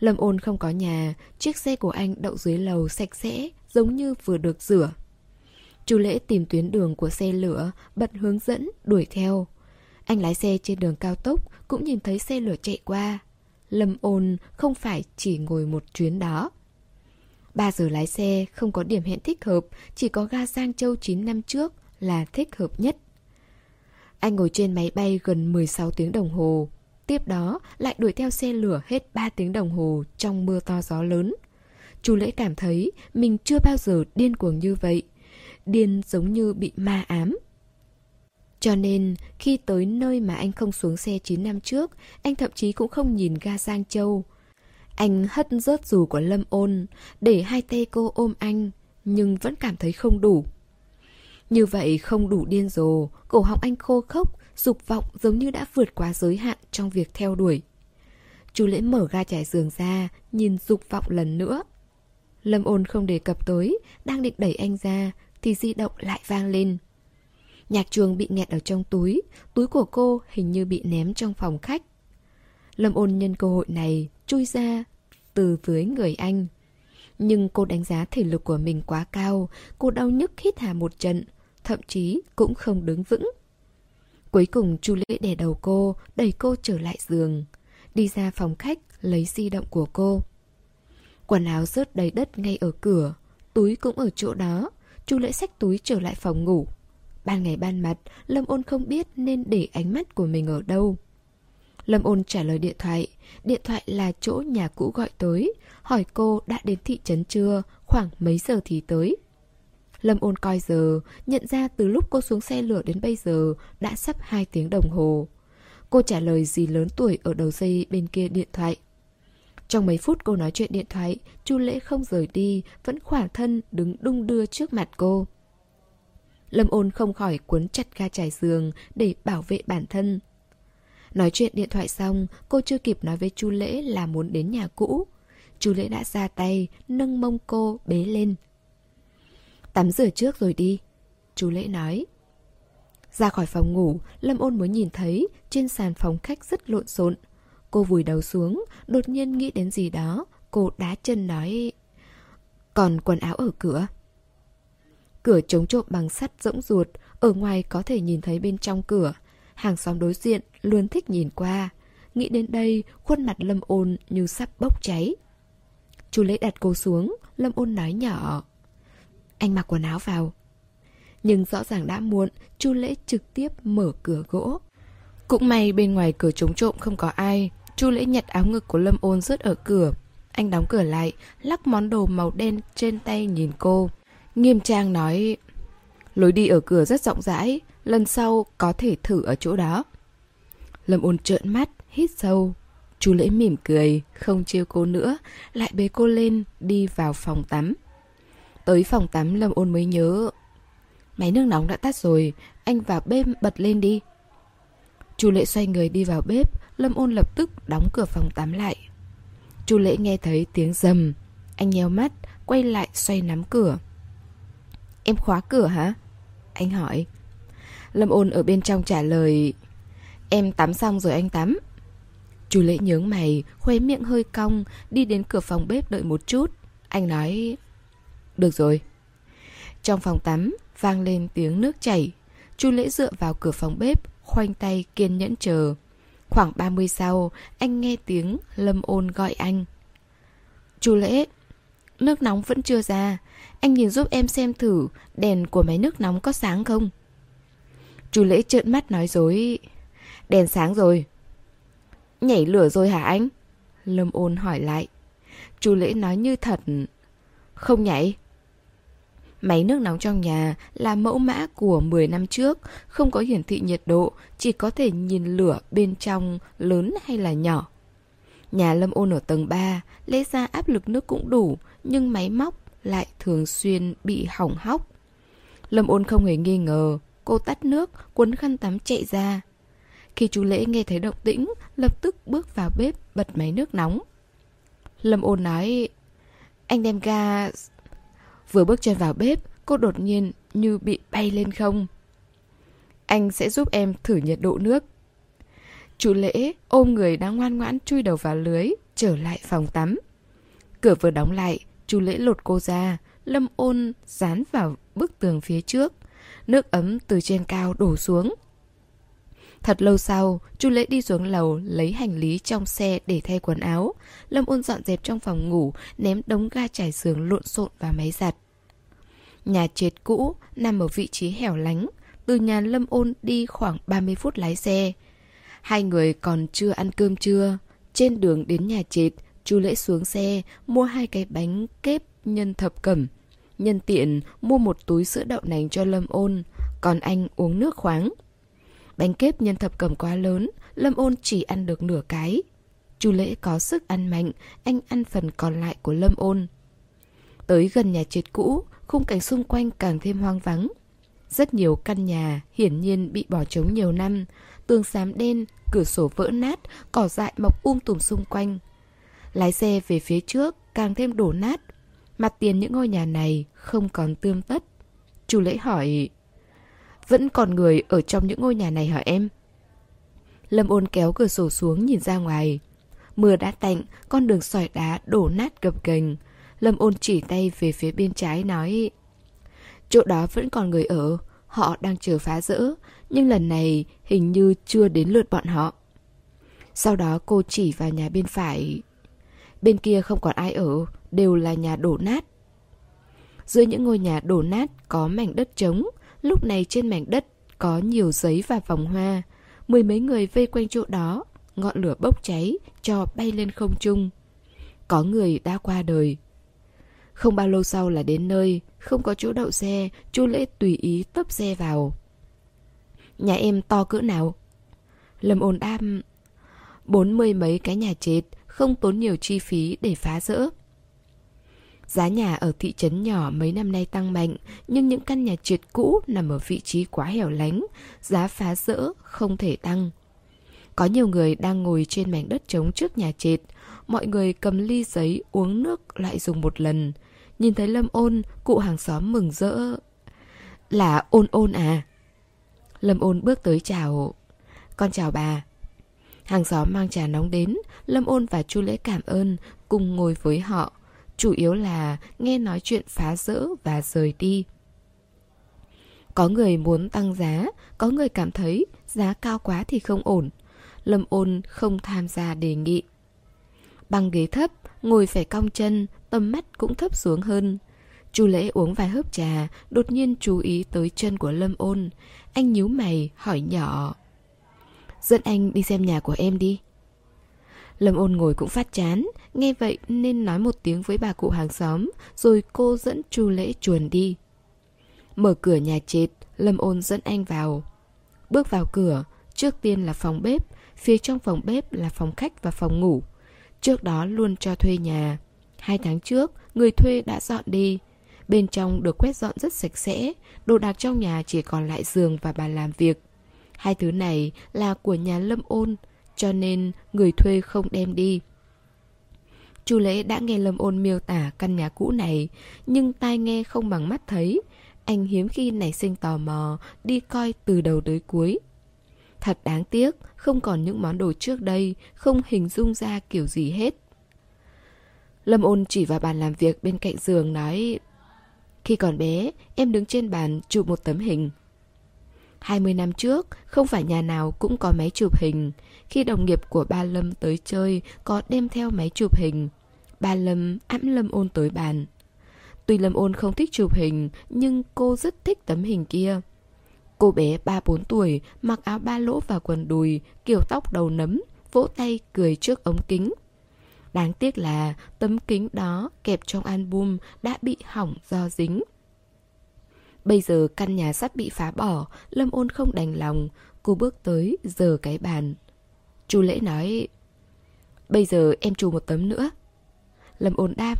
Lâm Ôn không có nhà, chiếc xe của anh đậu dưới lầu sạch sẽ, giống như vừa được rửa. Chu Lễ tìm tuyến đường của xe lửa, bật hướng dẫn, đuổi theo. Anh lái xe trên đường cao tốc, cũng nhìn thấy xe lửa chạy qua. Lâm Ôn không phải chỉ ngồi một chuyến đó. Ba giờ lái xe, không có điểm hẹn thích hợp, chỉ có ga Giang Châu chín năm trước là thích hợp nhất. Anh ngồi trên máy bay gần mười sáu tiếng đồng hồ, tiếp đó lại đuổi theo xe lửa hết ba tiếng đồng hồ trong mưa to gió lớn. Chu Lễ cảm thấy mình chưa bao giờ điên cuồng như vậy, điên giống như bị ma ám. Cho nên, khi tới nơi mà anh không xuống xe chín năm trước, anh thậm chí cũng không nhìn ga Giang Châu. Anh hất rớt dù của Lâm Ôn, để hai tay cô ôm anh, nhưng vẫn cảm thấy không đủ. Như vậy không đủ điên rồ, cổ họng anh khô khốc, dục vọng giống như đã vượt quá giới hạn trong việc theo đuổi. Chu Lễ mở ga trải giường ra, nhìn dục vọng lần nữa. Lâm Ôn không đề cập tới, đang định đẩy anh ra, thì di động lại vang lên. Nhạc Trương bị nghẹt ở trong túi, túi của cô hình như bị ném trong phòng khách. Lâm Ôn nhân cơ hội này chui ra từ dưới người anh. Nhưng cô đánh giá thể lực của mình quá cao, cô đau nhức hít hà một trận, thậm chí cũng không đứng vững. Cuối cùng Chu Lễ đè đầu cô, đẩy cô trở lại giường, đi ra phòng khách lấy di động của cô. Quần áo rớt đầy đất ngay ở cửa, túi cũng ở chỗ đó, Chu Lễ xách túi trở lại phòng ngủ. Ban ngày ban mặt, Lâm Ôn không biết nên để ánh mắt của mình ở đâu. Lâm Ôn trả lời điện thoại, điện thoại là chỗ nhà cũ gọi tới, hỏi cô đã đến thị trấn chưa, khoảng mấy giờ thì tới. Lâm Ôn coi giờ, nhận ra từ lúc cô xuống xe lửa đến bây giờ đã sắp hai tiếng đồng hồ. Cô trả lời dì lớn tuổi ở đầu dây bên kia điện thoại. Trong mấy phút cô nói chuyện điện thoại, Chu Lễ không rời đi, vẫn khỏa thân đứng đung đưa trước mặt cô. Lâm Ôn không khỏi cuốn chặt ga trải giường để bảo vệ bản thân. Nói chuyện điện thoại xong, cô chưa kịp nói với Chu Lễ là muốn đến nhà cũ. Chu Lễ đã ra tay, nâng mông cô bế lên. Tắm rửa trước rồi đi, Chu Lễ nói. Ra khỏi phòng ngủ, Lâm Ôn mới nhìn thấy trên sàn phòng khách rất lộn xộn. Cô vùi đầu xuống, đột nhiên nghĩ đến gì đó, cô đá chân nói. Còn quần áo ở cửa. Cửa chống trộm bằng sắt rỗng ruột, ở ngoài có thể nhìn thấy bên trong cửa. Hàng xóm đối diện luôn thích nhìn qua. Nghĩ đến đây, khuôn mặt Lâm Ôn như sắp bốc cháy. Chu Lễ đặt cô xuống, Lâm Ôn nói nhỏ. Anh mặc quần áo vào. Nhưng rõ ràng đã muộn, Chu Lễ trực tiếp mở cửa gỗ. Cũng may bên ngoài cửa chống trộm không có ai. Chu Lễ nhặt áo ngực của Lâm Ôn rớt ở cửa. Anh đóng cửa lại, lắc món đồ màu đen trên tay nhìn cô. Nghiêm trang nói, lối đi ở cửa rất rộng rãi, lần sau có thể thử ở chỗ đó. Lâm Ôn trợn mắt, hít sâu. Chu Lễ mỉm cười, không trêu cô nữa, lại bế cô lên, đi vào phòng tắm. Tới phòng tắm Lâm Ôn mới nhớ, máy nước nóng đã tắt rồi, anh vào bếp bật lên đi. Chu Lễ xoay người đi vào bếp, Lâm Ôn lập tức đóng cửa phòng tắm lại. Chu Lễ nghe thấy tiếng rầm, anh nheo mắt, quay lại xoay nắm cửa. Em khóa cửa hả? Anh hỏi. Lâm Ôn ở bên trong trả lời, em tắm xong rồi anh tắm. Chu Lễ nhướng mày, khóe miệng hơi cong, đi đến cửa phòng bếp đợi một chút. Anh nói, được rồi. Trong phòng tắm vang lên tiếng nước chảy. Chu Lễ dựa vào cửa phòng bếp, khoanh tay kiên nhẫn chờ. Khoảng ba mươi sau, anh nghe tiếng Lâm Ôn gọi anh. Chu Lễ, nước nóng vẫn chưa ra, anh nhìn giúp em xem thử đèn của máy nước nóng có sáng không. Chu Lễ trợn mắt nói dối. Đèn sáng rồi. Nhảy lửa rồi hả anh? Lâm Ôn hỏi lại. Chu Lễ nói như thật. Không nhảy. Máy nước nóng trong nhà là mẫu mã của mười năm trước, không có hiển thị nhiệt độ, chỉ có thể nhìn lửa bên trong lớn hay là nhỏ. Nhà Lâm Ôn ở tầng ba, lẽ ra áp lực nước cũng đủ, nhưng máy móc lại thường xuyên bị hỏng hóc. Lâm Ôn không hề nghi ngờ, cô tắt nước, cuốn khăn tắm chạy ra. Khi Chu Lễ nghe thấy động tĩnh, lập tức bước vào bếp bật máy nước nóng. Lâm Ôn nói, anh đem ga. Vừa bước chân vào bếp, cô đột nhiên như bị bay lên không. Anh sẽ giúp em thử nhiệt độ nước. Chu Lễ ôm người đang ngoan ngoãn chui đầu vào lưới, trở lại phòng tắm. Cửa vừa đóng lại, Chu Lễ lột cô ra, Lâm Ôn dán vào bức tường phía trước. Nước ấm từ trên cao đổ xuống. Thật lâu sau, Chu Lễ đi xuống lầu lấy hành lý trong xe để thay quần áo. Lâm Ôn dọn dẹp trong phòng ngủ, ném đống ga trải giường lộn xộn vào máy giặt. Nhà trệt cũ nằm ở vị trí hẻo lánh, từ nhà Lâm Ôn đi khoảng ba mươi phút lái xe. Hai người còn chưa ăn cơm trưa. Trên đường đến nhà trệt, Chu Lễ xuống xe mua hai cái bánh kếp nhân thập cẩm, nhân tiện mua một túi sữa đậu nành cho Lâm Ôn, còn anh uống nước khoáng. Bánh kếp nhân thập cẩm quá lớn, Lâm Ôn chỉ ăn được nửa cái. Chu Lễ có sức ăn mạnh, anh ăn phần còn lại của Lâm Ôn. Tới gần nhà trệt cũ, khung cảnh xung quanh càng thêm hoang vắng. Rất nhiều căn nhà hiển nhiên bị bỏ trống nhiều năm, tường xám đen, cửa sổ vỡ nát, cỏ dại mọc um tùm xung quanh. Lái xe về phía trước càng thêm đổ nát, mặt tiền những ngôi nhà này không còn tươm tất. Chu Lễ hỏi, vẫn còn người ở trong những ngôi nhà này hả em? Lâm Ôn kéo cửa sổ xuống nhìn ra ngoài. Mưa đã tạnh, con đường sỏi đá đổ nát gập ghềnh. Lâm Ôn chỉ tay về phía bên trái nói, chỗ đó vẫn còn người ở, họ đang chờ phá rỡ, nhưng lần này hình như chưa đến lượt bọn họ. Sau đó cô chỉ vào nhà bên phải, bên kia không còn ai ở, đều là nhà đổ nát. Giữa những ngôi nhà đổ nát có mảnh đất trống, lúc này trên mảnh đất có nhiều giấy và vòng hoa. Mười mấy người vây quanh chỗ đó, ngọn lửa bốc cháy, cho bay lên không trung. Có người đã qua đời. Không bao lâu sau là đến nơi, không có chỗ đậu xe, Chu Lễ tùy ý tấp xe vào. Nhà em to cỡ nào? Lâm Ôn đáp, bốn mươi mấy cái nhà chết, không tốn nhiều chi phí để phá rỡ. Giá nhà ở thị trấn nhỏ mấy năm nay tăng mạnh, nhưng những căn nhà trệt cũ nằm ở vị trí quá hẻo lánh, giá phá rỡ không thể tăng. Có nhiều người đang ngồi trên mảnh đất trống trước nhà trệt, mọi người cầm ly giấy uống nước lại dùng một lần. Nhìn thấy Lâm Ôn, cụ hàng xóm mừng rỡ. Là Ôn Ôn à? Lâm Ôn bước tới chào. Con chào bà. Hàng xóm mang trà nóng đến, Lâm Ôn và Chu Lễ cảm ơn, cùng ngồi với họ. Chủ yếu là nghe nói chuyện phá rỡ và rời đi. Có người muốn tăng giá, có người cảm thấy giá cao quá thì không ổn. Lâm Ôn không tham gia đề nghị. Bằng ghế thấp, ngồi phải cong chân, tầm mắt cũng thấp xuống hơn. Chu Lễ uống vài hớp trà, đột nhiên chú ý tới chân của Lâm Ôn. Anh nhíu mày, hỏi nhỏ. Dẫn anh đi xem nhà của em đi. Lâm Ôn ngồi cũng phát chán, nghe vậy nên nói một tiếng với bà cụ hàng xóm, rồi cô dẫn Chu Lễ chuồn đi. Mở cửa nhà trệt, Lâm Ôn dẫn anh vào. Bước vào cửa, trước tiên là phòng bếp, phía trong phòng bếp là phòng khách và phòng ngủ. Trước đó luôn cho thuê nhà. Hai tháng trước, người thuê đã dọn đi. Bên trong được quét dọn rất sạch sẽ, đồ đạc trong nhà chỉ còn lại giường và bàn làm việc. Hai thứ này là của nhà Lâm Ôn, cho nên người thuê không đem đi. Chu Lễ đã nghe Lâm Ôn miêu tả căn nhà cũ này, nhưng tai nghe không bằng mắt thấy. Anh hiếm khi nảy sinh tò mò, đi coi từ đầu tới cuối. Thật đáng tiếc, không còn những món đồ trước đây, không hình dung ra kiểu gì hết. Lâm Ôn chỉ vào bàn làm việc bên cạnh giường nói, khi còn bé, em đứng trên bàn chụp một tấm hình. hai mươi năm trước, không phải nhà nào cũng có máy chụp hình. Khi đồng nghiệp của ba Lâm tới chơi, có đem theo máy chụp hình. Ba Lâm ẵm Lâm Ôn tới bàn. Tuy Lâm Ôn không thích chụp hình, nhưng cô rất thích tấm hình kia. Cô bé ba bốn tuổi, mặc áo ba lỗ và quần đùi, kiểu tóc đầu nấm, vỗ tay cười trước ống kính. Đáng tiếc là tấm kính đó kẹp trong album đã bị hỏng do dính. Bây giờ căn nhà sắp bị phá bỏ, Lâm Ôn không đành lòng, cô bước tới giở cái bàn. Chu Lễ nói, bây giờ em chụp một tấm nữa. Lâm Ôn đáp,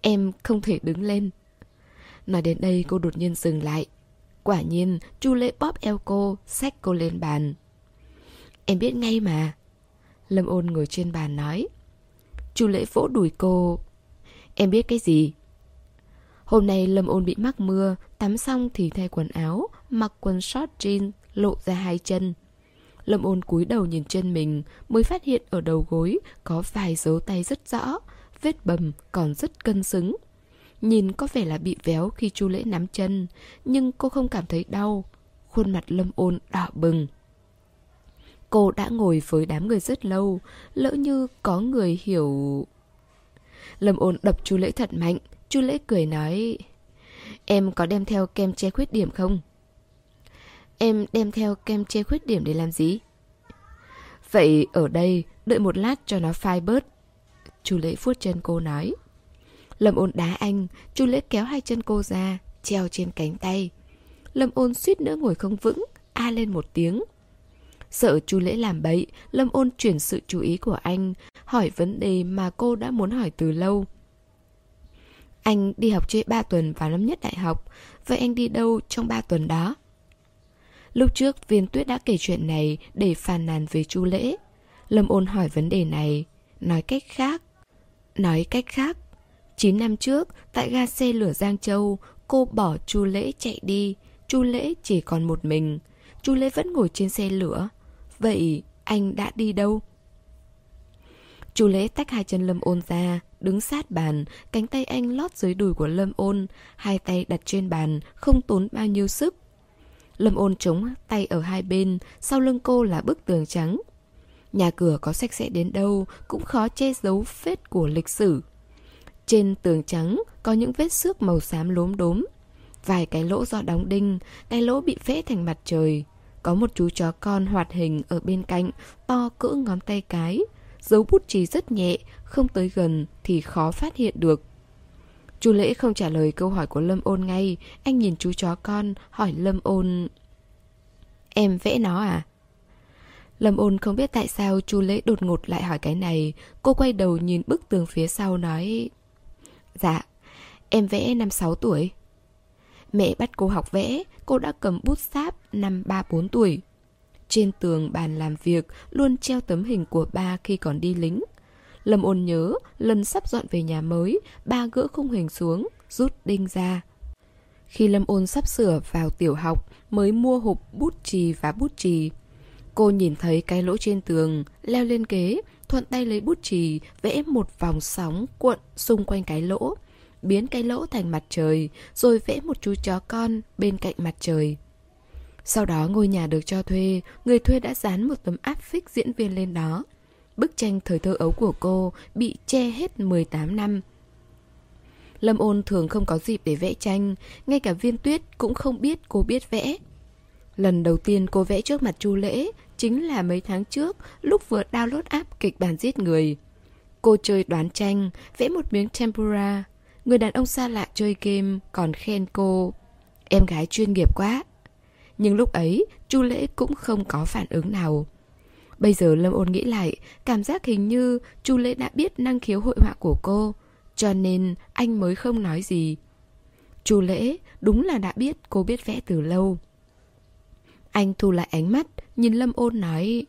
em không thể đứng lên. Nói đến đây cô đột nhiên dừng lại. Quả nhiên, Chu Lễ bóp eo cô, xách cô lên bàn. Em biết ngay mà. Lâm Ôn ngồi trên bàn nói. Chu Lễ vỗ đùi cô. Em biết cái gì? Hôm nay Lâm Ôn bị mắc mưa, tắm xong thì thay quần áo, mặc quần short jean, lộ ra hai chân. Lâm Ôn cúi đầu nhìn chân mình, mới phát hiện ở đầu gối có vài dấu tay rất rõ, vết bầm còn rất cân xứng. Nhìn có vẻ là bị véo khi Chu Lễ nắm chân, nhưng cô không cảm thấy đau. Khuôn mặt Lâm Ôn đỏ bừng. Cô đã ngồi với đám người rất lâu, lỡ như có người hiểu. Lâm Ôn đập Chu Lễ thật mạnh. Chu Lễ cười nói, em có đem theo kem che khuyết điểm không? Em đem theo kem chê khuyết điểm để làm gì? Vậy ở đây đợi một lát cho nó phai bớt. Chu Lễ vuốt chân cô nói. Lâm Ôn đá anh. Chu Lễ kéo hai chân cô ra, treo trên cánh tay. Lâm Ôn suýt nữa ngồi không vững, a lên một tiếng. Sợ Chu Lễ làm bậy, Lâm Ôn chuyển sự chú ý của anh, hỏi vấn đề mà cô đã muốn hỏi từ lâu. Anh đi học chơi ba tuần vào năm nhất đại học. Vậy anh đi đâu trong ba tuần đó? Lúc trước Viên Tuyết đã kể chuyện này để phàn nàn về Chu Lễ. Lâm Ôn hỏi vấn đề này. Nói cách khác Nói cách khác chín năm trước, tại ga xe lửa Giang Châu, cô bỏ Chu Lễ chạy đi. Chu Lễ chỉ còn một mình. Chu Lễ vẫn ngồi trên xe lửa. Vậy anh đã đi đâu? Chu Lễ tách hai chân Lâm Ôn ra, đứng sát bàn, cánh tay anh lót dưới đùi của Lâm Ôn, hai tay đặt trên bàn, không tốn bao nhiêu sức. Lâm Ôn chống tay ở hai bên, sau lưng cô là bức tường trắng. Nhà cửa có sạch sẽ đến đâu cũng khó che giấu vết của lịch sử. Trên tường trắng có những vết xước màu xám lốm đốm, vài cái lỗ do đóng đinh, cái lỗ bị vẽ thành mặt trời. Có một chú chó con hoạt hình ở bên cạnh, to cỡ ngón tay cái, dấu bút chì rất nhẹ, không tới gần thì khó phát hiện được. Chu Lễ không trả lời câu hỏi của Lâm Ôn ngay, anh nhìn chú chó con, hỏi Lâm Ôn: "Em vẽ nó à?" Lâm Ôn không biết tại sao Chu Lễ đột ngột lại hỏi cái này, cô quay đầu nhìn bức tường phía sau nói: "Dạ, em vẽ năm sáu tuổi. Mẹ bắt cô học vẽ, cô đã cầm bút sáp năm ba bốn tuổi. Trên tường bàn làm việc luôn treo tấm hình của ba khi còn đi lính. Lâm Ôn nhớ lần sắp dọn về nhà mới, ba gỡ khung hình xuống, rút đinh ra. Khi Lâm Ôn sắp sửa vào tiểu học mới mua hộp bút chì và bút chì. Cô nhìn thấy cái lỗ trên tường, leo lên ghế, thuận tay lấy bút chì vẽ một vòng sóng cuộn xung quanh cái lỗ, biến cái lỗ thành mặt trời, rồi vẽ một chú chó con bên cạnh mặt trời. Sau đó ngôi nhà được cho thuê, người thuê đã dán một tấm áp phích diễn viên lên đó. Bức tranh thời thơ ấu của cô bị che hết mười tám năm. Lâm Ôn thường không có dịp để vẽ tranh, ngay cả Viên Tuyết cũng không biết cô biết vẽ. Lần đầu tiên cô vẽ trước mặt Chu Lễ chính là mấy tháng trước, lúc vừa download app kịch bản giết người. Cô chơi đoán tranh, vẽ một miếng tempura. Người đàn ông xa lạ chơi game còn khen cô: "Em gái chuyên nghiệp quá." Nhưng lúc ấy, Chu Lễ cũng không có phản ứng nào. Bây giờ Lâm Ôn nghĩ lại, cảm giác hình như Chu Lễ đã biết năng khiếu hội họa của cô, cho nên anh mới không nói gì. Chu Lễ đúng là đã biết cô biết vẽ từ lâu. Anh thu lại ánh mắt, nhìn Lâm Ôn nói: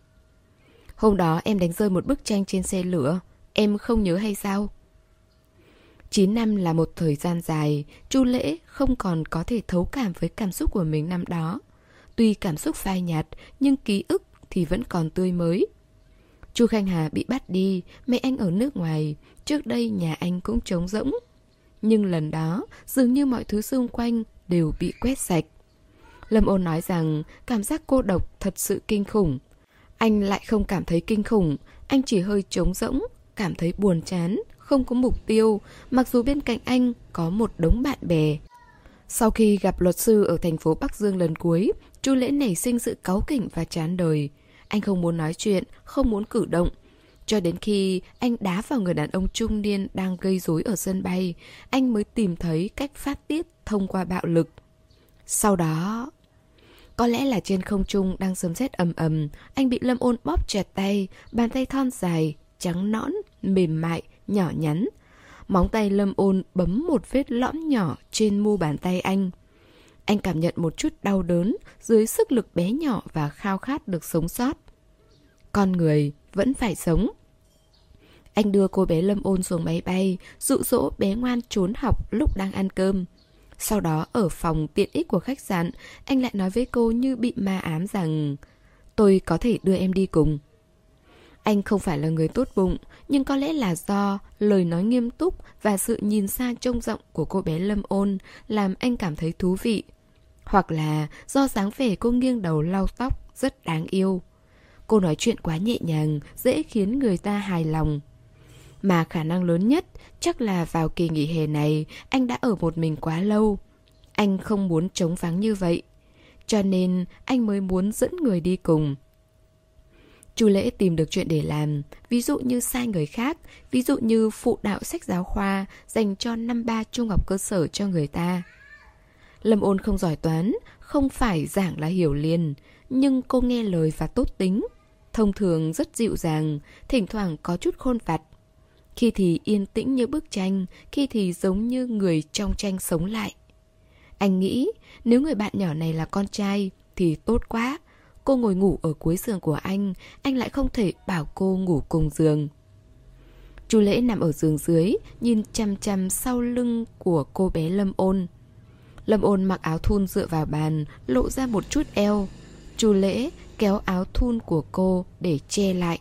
"Hôm đó em đánh rơi một bức tranh trên xe lửa, em không nhớ hay sao?" chín năm là một thời gian dài, Chu Lễ không còn có thể thấu cảm với cảm xúc của mình năm đó. Tuy cảm xúc phai nhạt, nhưng ký ức thì vẫn còn tươi mới. Chu Khanh Hà bị bắt đi, mẹ anh ở nước ngoài, trước đây nhà anh cũng trống rỗng. Nhưng lần đó, dường như mọi thứ xung quanh đều bị quét sạch. Lâm Ôn nói rằng cảm giác cô độc thật sự kinh khủng. Anh lại không cảm thấy kinh khủng, anh chỉ hơi trống rỗng, cảm thấy buồn chán, không có mục tiêu, mặc dù bên cạnh anh có một đống bạn bè. Sau khi gặp luật sư ở thành phố Bắc Dương lần cuối, Chu Lễ nảy sinh sự cáu kỉnh và chán đời. Anh không muốn nói chuyện, không muốn cử động. Cho đến khi anh đá vào người đàn ông trung niên đang gây rối ở sân bay, anh mới tìm thấy cách phát tiết thông qua bạo lực. Sau đó, có lẽ là trên không trung đang sấm sét ầm ầm, anh bị Lâm Ôn bóp chặt tay, bàn tay thon dài, trắng nõn, mềm mại, nhỏ nhắn. Móng tay Lâm Ôn bấm một vết lõm nhỏ trên mu bàn tay anh. Anh cảm nhận một chút đau đớn dưới sức lực bé nhỏ và khao khát được sống sót. Con người vẫn phải sống. Anh đưa cô bé Lâm Ôn xuống máy bay, dụ dỗ bé ngoan trốn học lúc đang ăn cơm. Sau đó ở phòng tiện ích của khách sạn, anh lại nói với cô như bị ma ám rằng: "Tôi có thể đưa em đi cùng." Anh không phải là người tốt bụng, nhưng có lẽ là do lời nói nghiêm túc và sự nhìn xa trông rộng của cô bé Lâm Ôn làm anh cảm thấy thú vị. Hoặc là do dáng vẻ cô nghiêng đầu lau tóc rất đáng yêu. Cô nói chuyện quá nhẹ nhàng, dễ khiến người ta hài lòng. Mà khả năng lớn nhất chắc là vào kỳ nghỉ hè này anh đã ở một mình quá lâu. Anh không muốn trống vắng như vậy. cho nên anh mới muốn dẫn người đi cùng. Chu Lễ tìm được chuyện để làm, ví dụ như sai người khác, ví dụ như phụ đạo sách giáo khoa dành cho năm ba trung học cơ sở cho người ta. Lâm Ôn không giỏi toán, không phải giảng là hiểu liền, nhưng cô nghe lời và tốt tính, thông thường rất dịu dàng, thỉnh thoảng có chút khôn vặt. Khi thì yên tĩnh như bức tranh, khi thì giống như người trong tranh sống lại. Anh nghĩ nếu người bạn nhỏ này là con trai thì tốt quá. Cô ngồi ngủ ở cuối giường của anh, anh lại không thể bảo cô ngủ cùng giường. Chu Lễ nằm ở giường dưới, nhìn chằm chằm sau lưng của cô bé Lâm Ôn. Lâm Ôn mặc áo thun dựa vào bàn, lộ ra một chút eo. Chu Lễ kéo áo thun của cô để che lại.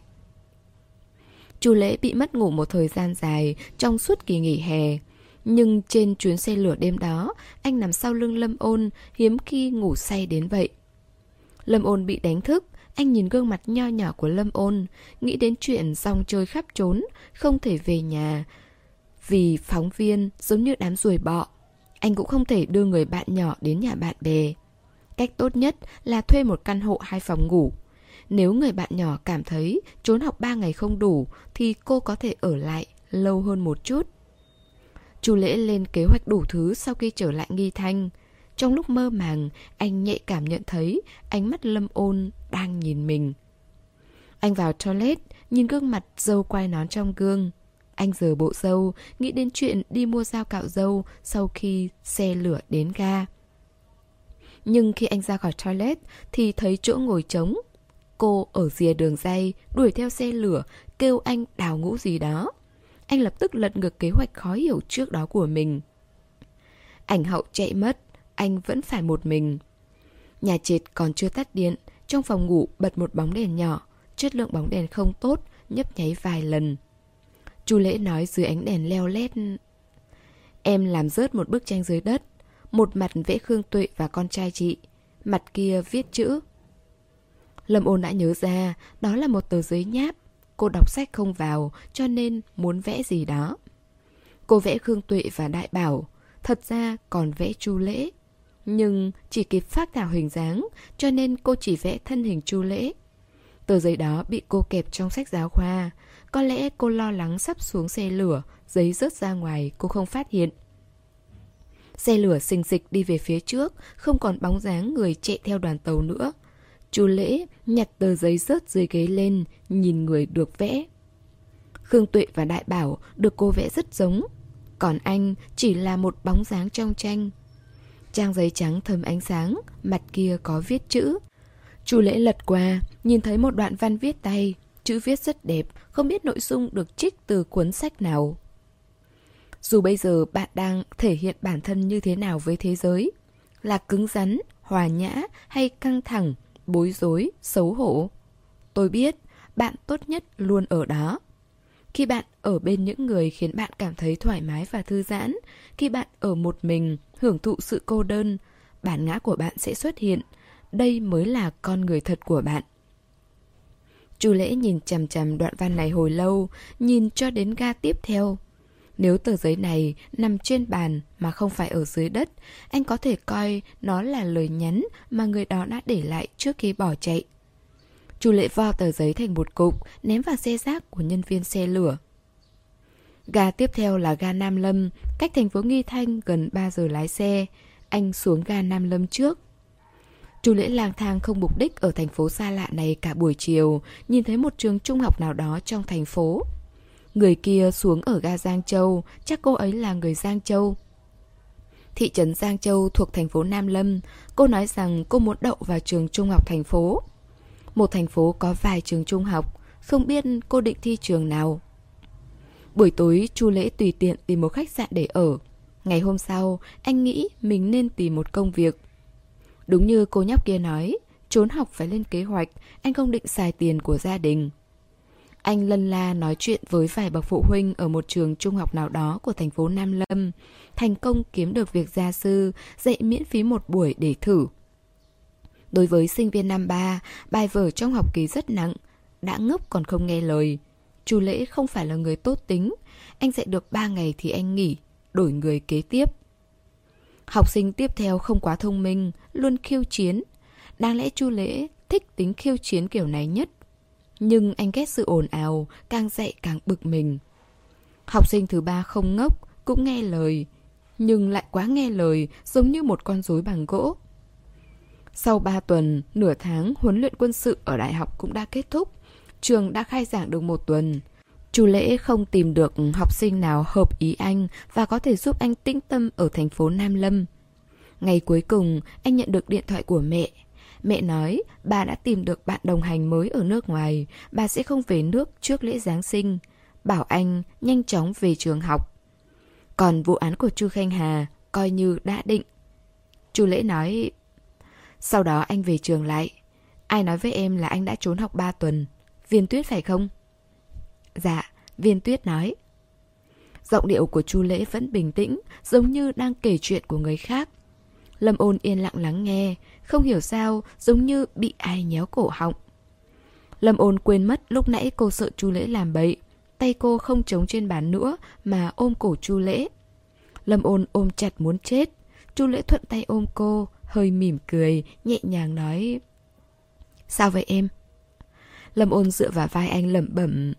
Chu Lễ bị mất ngủ một thời gian dài trong suốt kỳ nghỉ hè. Nhưng trên chuyến xe lửa đêm đó, anh nằm sau lưng Lâm Ôn, hiếm khi ngủ say đến vậy. Lâm Ôn bị đánh thức, anh nhìn gương mặt nho nhỏ của Lâm Ôn, nghĩ đến chuyện rong chơi khắp trốn, không thể về nhà. Vì phóng viên giống như đám ruồi bọ, anh cũng không thể đưa người bạn nhỏ đến nhà bạn bè. Cách tốt nhất là thuê một căn hộ hai phòng ngủ. Nếu người bạn nhỏ cảm thấy trốn học ba ngày không đủ thì cô có thể ở lại lâu hơn một chút. Chu Lễ lên kế hoạch đủ thứ sau khi trở lại Nghi Thanh. Trong lúc mơ màng, anh nhạy cảm nhận thấy ánh mắt Lâm Ôn đang nhìn mình. Anh vào toilet, nhìn gương mặt râu quai nón trong gương. Anh giở bộ râu, nghĩ đến chuyện đi mua dao cạo râu sau khi xe lửa đến ga. Nhưng khi anh ra khỏi toilet thì thấy chỗ ngồi trống. Cô ở rìa đường ray, đuổi theo xe lửa, kêu anh đào ngũ gì đó. Anh lập tức lật ngược kế hoạch khó hiểu trước đó của mình. Ảnh hậu chạy mất, anh vẫn phải một mình. Nhà trệt còn chưa tắt điện, trong phòng ngủ bật một bóng đèn nhỏ, chất lượng bóng đèn không tốt, nhấp nháy vài lần. Chu Lễ nói dưới ánh đèn leo lét: "Em làm rớt một bức tranh dưới đất, một mặt vẽ Khương Tuệ và con trai chị, mặt kia viết chữ." Lâm Ôn đã nhớ ra, đó là một tờ giấy nháp. Cô đọc sách không vào, cho nên muốn vẽ gì đó. Cô vẽ Khương Tuệ và Đại Bảo, thật ra còn vẽ Chu Lễ. Nhưng chỉ kịp phác thảo hình dáng, cho nên cô chỉ vẽ thân hình Chu Lễ. Tờ giấy đó bị cô kẹp trong sách giáo khoa. Có lẽ cô lo lắng sắp xuống xe lửa, giấy rớt ra ngoài, cô không phát hiện. Xe lửa xình xịch đi về phía trước, không còn bóng dáng người chạy theo đoàn tàu nữa. Chu Lễ nhặt tờ giấy rớt dưới ghế lên, nhìn người được vẽ. Khương Tuệ và Đại Bảo được cô vẽ rất giống, còn anh chỉ là một bóng dáng trong tranh. Trang giấy trắng thấm ánh sáng, mặt kia có viết chữ. Chu Lễ lật qua, nhìn thấy một đoạn văn viết tay, chữ viết rất đẹp, không biết nội dung được trích từ cuốn sách nào. Dù bây giờ bạn đang thể hiện bản thân như thế nào với thế giới, là cứng rắn, hòa nhã hay căng thẳng, bối rối, xấu hổ, tôi biết bạn tốt nhất luôn ở đó. Khi bạn ở bên những người khiến bạn cảm thấy thoải mái và thư giãn, khi bạn ở một mình, hưởng thụ sự cô đơn, bản ngã của bạn sẽ xuất hiện. Đây mới là con người thật của bạn. Chu Lễ nhìn chằm chằm đoạn văn này hồi lâu, nhìn cho đến ga tiếp theo. Nếu tờ giấy này nằm trên bàn mà không phải ở dưới đất, anh có thể coi nó là lời nhắn mà người đó đã để lại trước khi bỏ chạy. Chu Lễ vo tờ giấy thành một cục, ném vào xe rác của nhân viên xe lửa. Ga tiếp theo là ga Nam Lâm, cách thành phố Nghi Thanh gần ba giờ lái xe. Anh xuống ga Nam Lâm trước. Chu Lễ lang thang không mục đích ở thành phố xa lạ này cả buổi chiều, nhìn thấy một trường trung học nào đó trong thành phố. Người kia xuống ở ga Giang Châu, chắc cô ấy là người Giang Châu. Thị trấn Giang Châu thuộc thành phố Nam Lâm, cô nói rằng cô muốn đậu vào trường trung học thành phố. Một thành phố có vài trường trung học, không biết cô định thi trường nào. Buổi tối, Chu Lễ tùy tiện tìm một khách sạn để ở. Ngày hôm sau, anh nghĩ mình nên tìm một công việc. Đúng như cô nhóc kia nói, trốn học phải lên kế hoạch, anh không định xài tiền của gia đình. Anh lân la nói chuyện với vài bậc phụ huynh ở một trường trung học nào đó của thành phố Nam Lâm, thành công kiếm được việc gia sư, dạy miễn phí một buổi để thử. Đối với sinh viên năm ba, bài vở trong học kỳ rất nặng, đã ngốc còn không nghe lời. Chu Lễ không phải là người tốt tính, anh dạy được ba ngày thì anh nghỉ, đổi người kế tiếp. Học sinh tiếp theo không quá thông minh, luôn khiêu chiến, Đáng lẽ Chu Lễ thích tính khiêu chiến kiểu này nhất, nhưng anh ghét sự ồn ào, càng dạy càng bực mình. Học sinh thứ ba không ngốc, cũng nghe lời, nhưng lại quá nghe lời, giống như một con rối bằng gỗ. Sau ba tuần, nửa tháng huấn luyện quân sự ở đại học cũng đã kết thúc. Trường đã khai giảng được một tuần. Chu Lễ không tìm được học sinh nào hợp ý anh và có thể giúp anh tĩnh tâm ở thành phố Nam Lâm. Ngày cuối cùng, anh nhận được điện thoại của mẹ. Mẹ nói bà đã tìm được bạn đồng hành mới ở nước ngoài, bà sẽ không về nước trước lễ Giáng sinh, bảo anh nhanh chóng về trường học. Còn vụ án của Chu Khanh Hà coi như đã định. Chu Lễ nói, sau đó anh về trường lại. Ai nói với em là anh đã trốn học ba tuần? Viên Tuyết phải không? Dạ, Viên Tuyết nói. Giọng điệu của Chu Lễ vẫn bình tĩnh, giống như đang kể chuyện của người khác. Lâm Ôn yên lặng lắng nghe, không hiểu sao giống như bị ai nhéo cổ họng. Lâm Ôn quên mất lúc nãy cô sợ Chu Lễ làm bậy, tay cô không chống trên bàn nữa mà ôm cổ Chu Lễ. Lâm Ôn ôm chặt muốn chết, Chu Lễ thuận tay ôm cô, hơi mỉm cười, nhẹ nhàng nói, sao vậy em? Lâm Ôn dựa vào vai anh lẩm bẩm,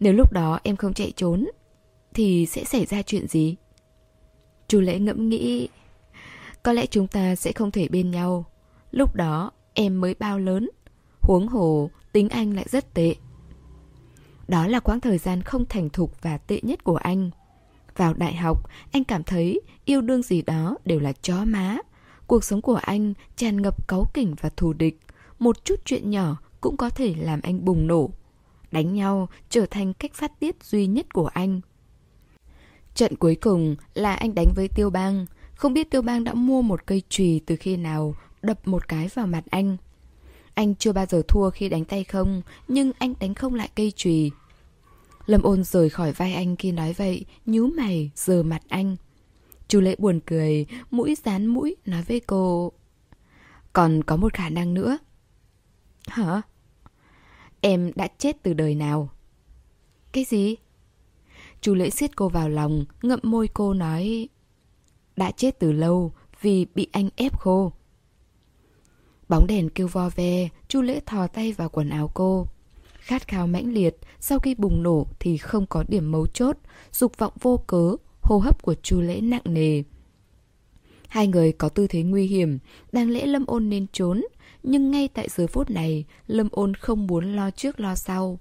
nếu lúc đó em không chạy trốn thì sẽ xảy ra chuyện gì? Chu Lễ ngẫm nghĩ, có lẽ chúng ta sẽ không thể bên nhau. Lúc đó em mới bao lớn, huống hồ tính anh lại rất tệ. Đó là quãng thời gian không thành thục và tệ nhất của anh. Vào đại học, anh cảm thấy yêu đương gì đó đều là chó má. Cuộc sống của anh tràn ngập cáu kỉnh và thù địch. Một chút chuyện nhỏ cũng có thể làm anh bùng nổ. Đánh nhau trở thành cách phát tiết duy nhất của anh. Trận cuối cùng là anh đánh với Tiêu Bang. Không biết Tiêu Bang đã mua một cây chùy từ khi nào, đập một cái vào mặt anh. Anh chưa bao giờ thua khi đánh tay không, nhưng anh đánh không lại cây chùy. Lâm Ôn rời khỏi vai anh khi nói vậy, nhíu mày, giở mặt anh. Chu Lễ buồn cười, mũi dán mũi, nói với cô, còn có một khả năng nữa. Hả? Em đã chết từ đời nào? Cái gì? Chu Lễ siết cô vào lòng, ngậm môi cô nói, đã chết từ lâu vì bị anh ép khô. Bóng đèn kêu vo ve, Chu Lễ thò tay vào quần áo cô. Khát khao mãnh liệt, sau khi bùng nổ thì không có điểm mấu chốt, dục vọng vô cớ, hô hấp của Chu Lễ nặng nề. Hai người có tư thế nguy hiểm, đáng lẽ Lâm Ôn nên trốn, nhưng ngay tại giờ phút này, Lâm Ôn không muốn lo trước lo sau.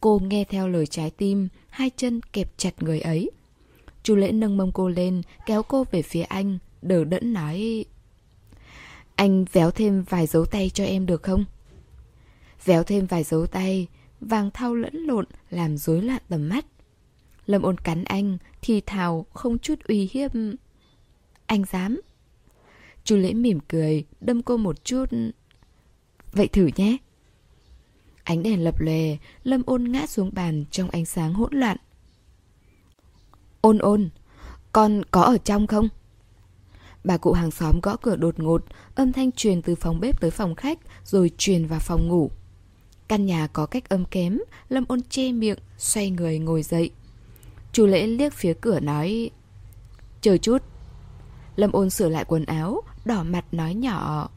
Cô nghe theo lời trái tim, hai chân kẹp chặt người ấy. Chu Lễ nâng mông cô lên, kéo cô về phía anh, đờ đẫn nói, anh véo thêm vài dấu tay cho em được không? Véo thêm vài dấu tay, vàng thau lẫn lộn làm rối loạn tầm mắt. Lâm Ôn cắn anh, thì thào không chút uy hiếp, anh dám. Chu Lễ mỉm cười, đâm cô một chút, vậy thử nhé. Ánh đèn lập lòe, Lâm Ôn ngã xuống bàn trong ánh sáng hỗn loạn. Ôn Ôn, con có ở trong không? Bà cụ hàng xóm gõ cửa đột ngột, âm thanh truyền từ phòng bếp tới phòng khách rồi truyền vào phòng ngủ. Căn nhà có cách âm kém, Lâm Ôn che miệng, xoay người ngồi dậy. Chu Lễ liếc phía cửa nói, chờ chút. Lâm Ôn sửa lại quần áo, đỏ mặt nói nhỏ,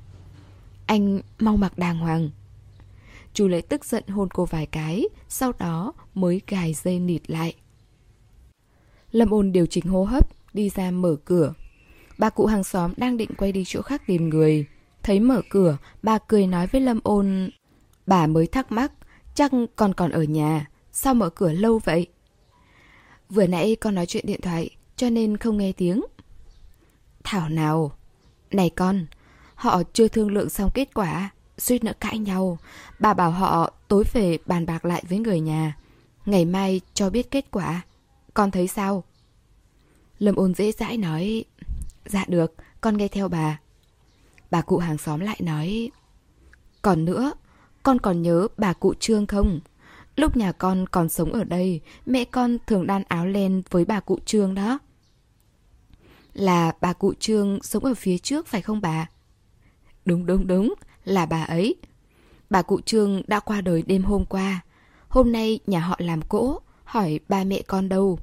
anh mau mặc đàng hoàng. Chu Lễ tức giận hôn cô vài cái, sau đó mới gài dây nịt lại. Lâm Ôn điều chỉnh hô hấp, đi ra mở cửa. Bà cụ hàng xóm đang định quay đi chỗ khác tìm người. Thấy mở cửa, bà cười nói với Lâm Ôn, bà mới thắc mắc, chắc con còn ở nhà, sao mở cửa lâu vậy? Vừa nãy con nói chuyện điện thoại, cho nên không nghe tiếng. Thảo nào! Này con, họ chưa thương lượng xong kết quả, suýt nữa cãi nhau. Bà bảo họ tối về bàn bạc lại với người nhà, ngày mai cho biết kết quả. Con thấy sao? Lâm Ôn dễ dãi nói, dạ được, con nghe theo bà. Bà cụ hàng xóm lại nói, còn nữa, con còn nhớ bà cụ Trương không? Lúc nhà con còn sống ở đây, mẹ con thường đan áo len với bà cụ Trương đó. Là bà cụ Trương sống ở phía trước phải không bà? Đúng đúng đúng, là bà ấy. Bà cụ Trương đã qua đời đêm hôm qua. Hôm nay nhà họ làm cỗ, hỏi ba mẹ con đâu.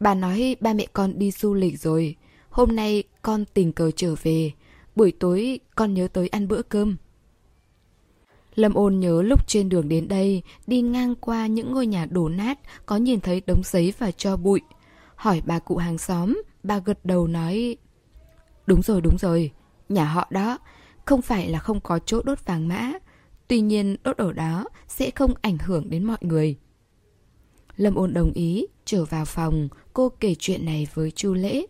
Bà nói ba mẹ con đi du lịch rồi. Hôm nay con tình cờ trở về. Buổi tối con nhớ tới ăn bữa cơm. Lâm Ôn nhớ lúc trên đường đến đây, đi ngang qua những ngôi nhà đổ nát, có nhìn thấy đống giấy và tro bụi. Hỏi bà cụ hàng xóm, bà gật đầu nói: Đúng rồi, đúng rồi, nhà họ đó, không phải là không có chỗ đốt vàng mã. Tuy nhiên đốt ở đó sẽ không ảnh hưởng đến mọi người. Lâm Ôn đồng ý, trở vào phòng, cô kể chuyện này với Chu Lễ.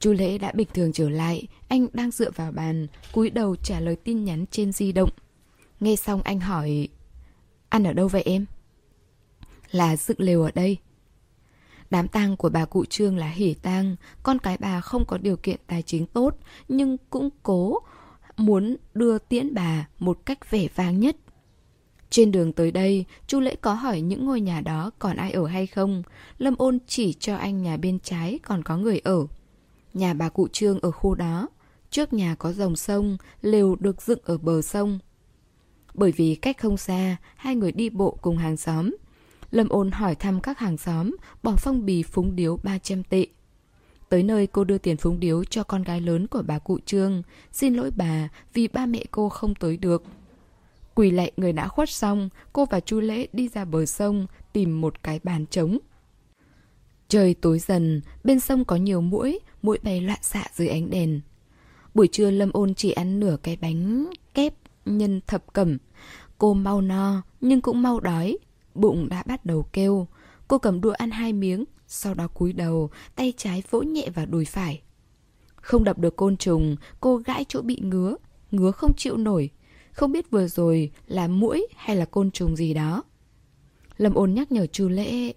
Chu Lễ đã bình thường trở lại, anh đang dựa vào bàn, cúi đầu trả lời tin nhắn trên di động. Nghe xong anh hỏi: Ăn ở đâu vậy em? Là dựng lều ở đây. Đám tang của bà cụ Trương là hỉ tang, con cái bà không có điều kiện tài chính tốt, nhưng cũng cố muốn đưa tiễn bà một cách vẻ vang nhất. Trên đường tới đây, Chu Lễ có hỏi những ngôi nhà đó còn ai ở hay không. Lâm Ôn chỉ cho anh nhà bên trái còn có người ở. Nhà bà cụ Trương ở khu đó, trước nhà có dòng sông, lều được dựng ở bờ sông. Bởi vì cách không xa, hai người đi bộ cùng hàng xóm. Lâm Ôn hỏi thăm các hàng xóm, bỏ phong bì phúng điếu ba trăm tệ. Tới nơi cô đưa tiền phúng điếu cho con gái lớn của bà cụ Trương, xin lỗi bà vì ba mẹ cô không tới được. Quỳ lạy người đã khuất xong, cô và Chu Lễ đi ra bờ sông tìm một cái bàn trống. Trời tối dần, bên sông có nhiều muỗi, muỗi bay loạn xạ dưới ánh đèn. Buổi trưa Lâm Ôn chỉ ăn nửa cái bánh kép nhân thập cẩm. Cô mau no nhưng cũng mau đói, bụng đã bắt đầu kêu. Cô cầm đũa ăn hai miếng, sau đó cúi đầu, tay trái vỗ nhẹ vào đùi phải. Không đập được côn trùng, cô gãi chỗ bị ngứa, ngứa không chịu nổi. Không biết vừa rồi là muỗi hay là côn trùng gì đó. Lâm Ôn nhắc nhở Chu Lễ: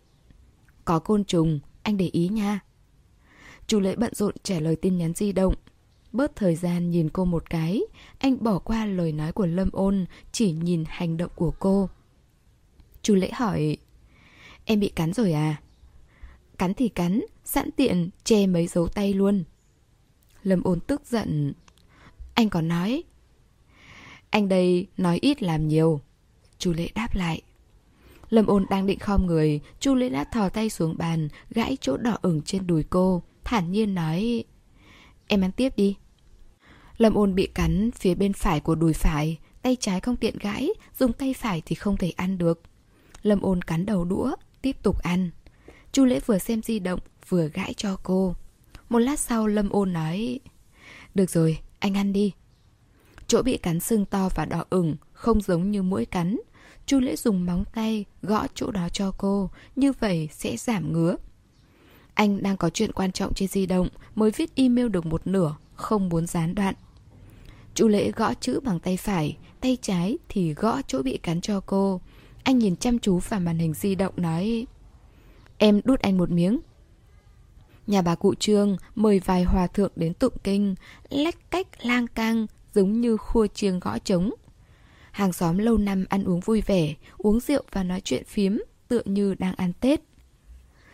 Có côn trùng, anh để ý nha. Chu Lễ bận rộn trả lời tin nhắn di động. Bớt thời gian nhìn cô một cái, anh bỏ qua lời nói của Lâm Ôn, chỉ nhìn hành động của cô. Chu Lễ hỏi: Em bị cắn rồi à? Cắn thì cắn, sẵn tiện che mấy dấu tay luôn. Lâm Ôn tức giận: Anh còn nói. Anh đây nói ít làm nhiều. Chu Lễ đáp lại. Lâm Ôn đang định khom người, Chu Lễ đã thò tay xuống bàn, gãi chỗ đỏ ửng trên đùi cô, thản nhiên nói: Em ăn tiếp đi. Lâm Ôn bị cắn phía bên phải của đùi phải, tay trái không tiện gãi, dùng tay phải thì không thể ăn được. Lâm Ôn cắn đầu đũa, tiếp tục ăn. Chu Lễ vừa xem di động, vừa gãi cho cô. Một lát sau Lâm Ôn nói: Được rồi, anh ăn đi. Chỗ bị cắn sưng to và đỏ ửng, không giống như muỗi cắn. Chu Lễ dùng móng tay gõ chỗ đó cho cô, như vậy sẽ giảm ngứa. Anh đang có chuyện quan trọng trên di động, mới viết email được một nửa, không muốn gián đoạn. Chu Lễ gõ chữ bằng tay phải, tay trái thì gõ chỗ bị cắn cho cô. Anh nhìn chăm chú vào màn hình di động nói: Em đút anh một miếng. Nhà bà cụ Trương mời vài hòa thượng đến tụng kinh, lách cách lang cang, giống như khua chiêng gõ trống. Hàng xóm lâu năm ăn uống vui vẻ, uống rượu và nói chuyện phím, tựa như đang ăn Tết.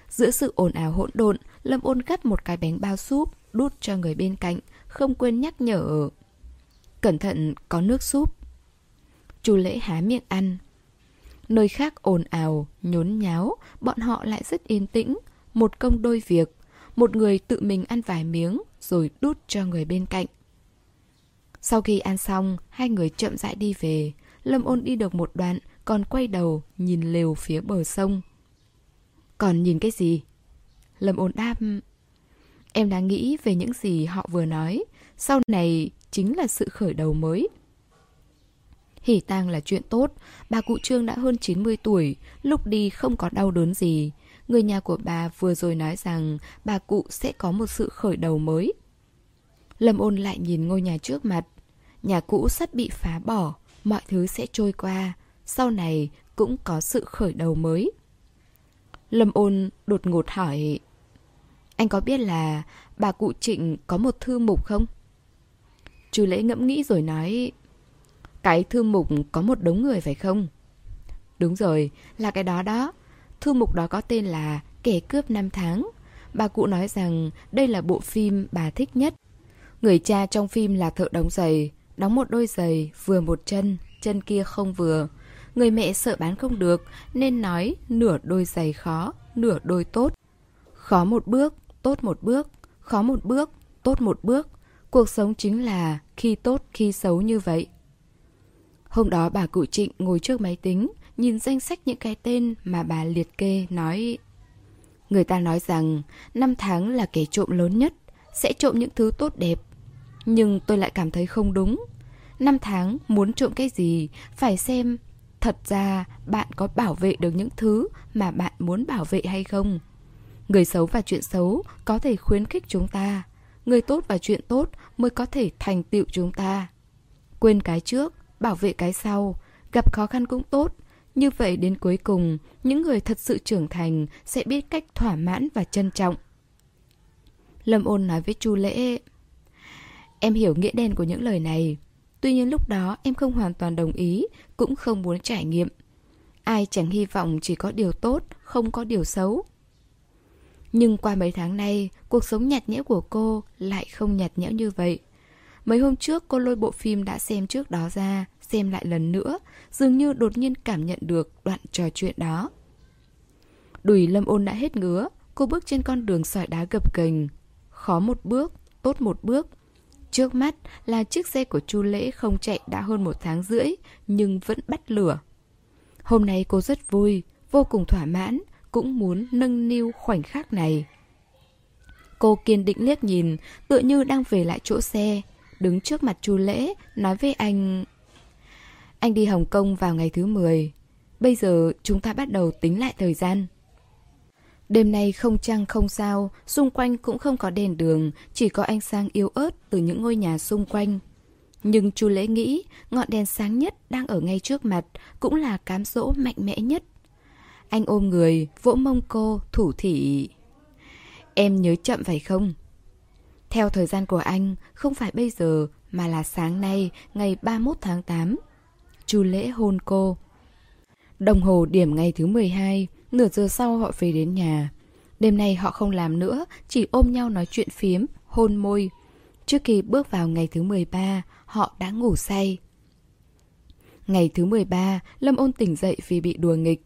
Giữa sự ồn ào hỗn độn, Lâm Ôn gắp một cái bánh bao súp, đút cho người bên cạnh, không quên nhắc nhở: Cẩn thận, có nước súp. Chu Lễ há miệng ăn. Nơi khác ồn ào, nhốn nháo, bọn họ lại rất yên tĩnh, một công đôi việc. Một người tự mình ăn vài miếng, rồi đút cho người bên cạnh. Sau khi ăn xong, hai người chậm rãi đi về. Lâm Ôn đi được một đoạn, còn quay đầu nhìn lều phía bờ sông. Còn nhìn cái gì? Lâm Ôn đáp: Em đang nghĩ về những gì họ vừa nói. Sau này chính là sự khởi đầu mới. Hỉ tang là chuyện tốt. Bà cụ Trương đã hơn chín mươi tuổi, lúc đi không có đau đớn gì. Người nhà của bà vừa rồi nói rằng bà cụ sẽ có một sự khởi đầu mới. Lâm Ôn lại nhìn ngôi nhà trước mặt. Nhà cũ sắp bị phá bỏ, mọi thứ sẽ trôi qua, sau này cũng có sự khởi đầu mới. Lâm Ôn đột ngột hỏi: Anh có biết là bà cụ Trịnh có một thư mục không? Chu Lễ ngẫm nghĩ rồi nói: Cái thư mục có một đống người phải không? Đúng rồi, là cái đó đó. Thư mục đó có tên là Kẻ Cướp Năm Tháng. Bà cụ nói rằng đây là bộ phim bà thích nhất. Người cha trong phim là thợ đóng giày, đóng một đôi giày vừa một chân, chân kia không vừa. Người mẹ sợ bán không được nên nói nửa đôi giày khó, nửa đôi tốt. Khó một bước, tốt một bước, khó một bước, tốt một bước. Cuộc sống chính là khi tốt khi xấu như vậy. Hôm đó bà cụ Trịnh ngồi trước máy tính, nhìn danh sách những cái tên mà bà liệt kê nói. Người ta nói rằng năm tháng là kẻ trộm lớn nhất, sẽ trộm những thứ tốt đẹp. Nhưng tôi lại cảm thấy không đúng. Năm tháng muốn trộm cái gì, phải xem thật ra bạn có bảo vệ được những thứ mà bạn muốn bảo vệ hay không. Người xấu và chuyện xấu có thể khuyến khích chúng ta. Người tốt và chuyện tốt mới có thể thành tựu chúng ta. Quên cái trước, bảo vệ cái sau, gặp khó khăn cũng tốt. Như vậy đến cuối cùng, những người thật sự trưởng thành sẽ biết cách thỏa mãn và trân trọng. Lâm Ôn nói với Chu Lễ. Em hiểu nghĩa đen của những lời này. Tuy nhiên lúc đó em không hoàn toàn đồng ý, cũng không muốn trải nghiệm. Ai chẳng hy vọng chỉ có điều tốt, không có điều xấu. Nhưng qua mấy tháng nay, cuộc sống nhạt nhẽo của cô lại không nhạt nhẽo như vậy. Mấy hôm trước cô lôi bộ phim đã xem trước đó ra, xem lại lần nữa, dường như đột nhiên cảm nhận được đoạn trò chuyện đó. Đùi Lâm Ôn đã hết ngứa, cô bước trên con đường sỏi đá gập ghềnh. Khó một bước, tốt một bước. Trước mắt là chiếc xe của Chu Lễ không chạy đã hơn một tháng rưỡi, nhưng vẫn bắt lửa. Hôm nay cô rất vui, vô cùng thỏa mãn, cũng muốn nâng niu khoảnh khắc này. Cô kiên định liếc nhìn, tựa như đang về lại chỗ xe, đứng trước mặt Chu Lễ, nói với anh. Anh đi Hồng Kông vào ngày thứ mười. Bây giờ chúng ta bắt đầu tính lại thời gian. Đêm nay không trăng không sao, xung quanh cũng không có đèn đường, chỉ có ánh sáng yếu ớt từ những ngôi nhà xung quanh. Nhưng Chu Lễ nghĩ ngọn đèn sáng nhất đang ở ngay trước mặt, cũng là cám dỗ mạnh mẽ nhất. Anh ôm người, vỗ mông cô, thủ thỉ. Em nhớ chậm phải không? Theo thời gian của anh, không phải bây giờ mà là sáng nay, ngày ba mươi mốt tháng tám. Chu Lễ hôn cô. Đồng hồ điểm ngày thứ mười hai, nửa giờ sau họ về đến nhà. Đêm nay họ không làm nữa, chỉ ôm nhau nói chuyện phiếm, hôn môi. Trước khi bước vào ngày thứ mười ba, họ đã ngủ say. Ngày thứ mười ba, Lâm Ôn tỉnh dậy vì bị đùa nghịch.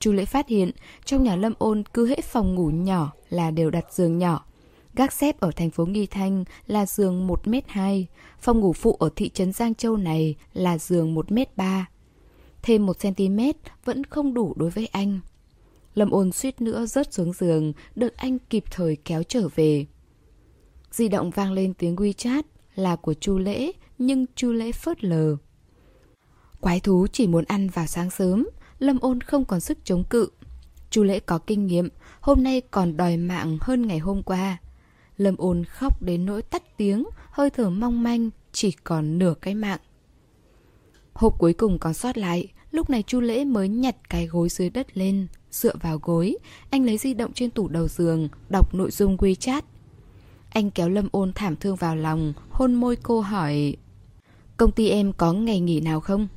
Chu Lễ phát hiện trong nhà Lâm Ôn cứ hễ phòng ngủ nhỏ là đều đặt giường nhỏ. Gác xép ở thành phố Nghi Thanh là giường một mét hai, phòng ngủ phụ ở thị trấn Giang Châu này là giường một mét ba. Thêm một xăng-ti-mét vẫn không đủ đối với anh. Lâm Ôn suýt nữa rớt xuống giường, được anh kịp thời kéo trở về. Di động vang lên tiếng WeChat là của Chu Lễ, nhưng Chu Lễ phớt lờ. Quái thú chỉ muốn ăn vào sáng sớm, Lâm Ôn không còn sức chống cự. Chu Lễ có kinh nghiệm, hôm nay còn đòi mạng hơn ngày hôm qua. Lâm Ôn khóc đến nỗi tắt tiếng, hơi thở mong manh, chỉ còn nửa cái mạng. Hộp cuối cùng còn sót lại, lúc này Chu Lễ mới nhặt cái gối dưới đất lên, dựa vào gối, anh lấy di động trên tủ đầu giường, đọc nội dung WeChat. Anh kéo Lâm Ôn thảm thương vào lòng, hôn môi cô hỏi, công ty em có ngày nghỉ nào không?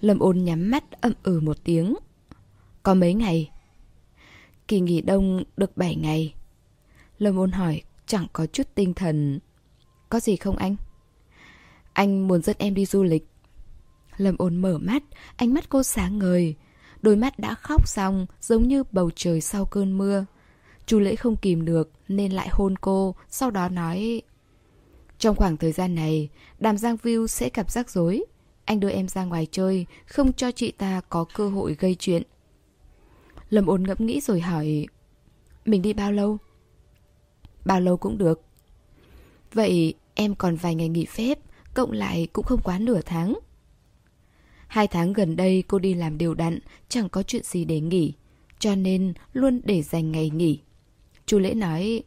Lâm Ôn nhắm mắt ậm ừ một tiếng. Có mấy ngày? Kỳ nghỉ đông được bảy ngày. Lâm Ôn hỏi, chẳng có chút tinh thần. Có gì không anh? Anh muốn dẫn em đi du lịch. Lâm Ôn mở mắt, ánh mắt cô sáng ngời. Đôi mắt đã khóc xong, giống như bầu trời sau cơn mưa. Chu Lễ không kìm được nên lại hôn cô, sau đó nói, trong khoảng thời gian này, Đàm Giang View sẽ gặp rắc rối. Anh đưa em ra ngoài chơi, không cho chị ta có cơ hội gây chuyện. Lâm Ôn ngẫm nghĩ rồi hỏi, mình đi bao lâu? Bao lâu cũng được. Vậy em còn vài ngày nghỉ phép, cộng lại cũng không quá nửa tháng. Hai tháng gần đây cô đi làm đều đặn, chẳng có chuyện gì để nghỉ, cho nên luôn để dành ngày nghỉ. Chu Lễ nói,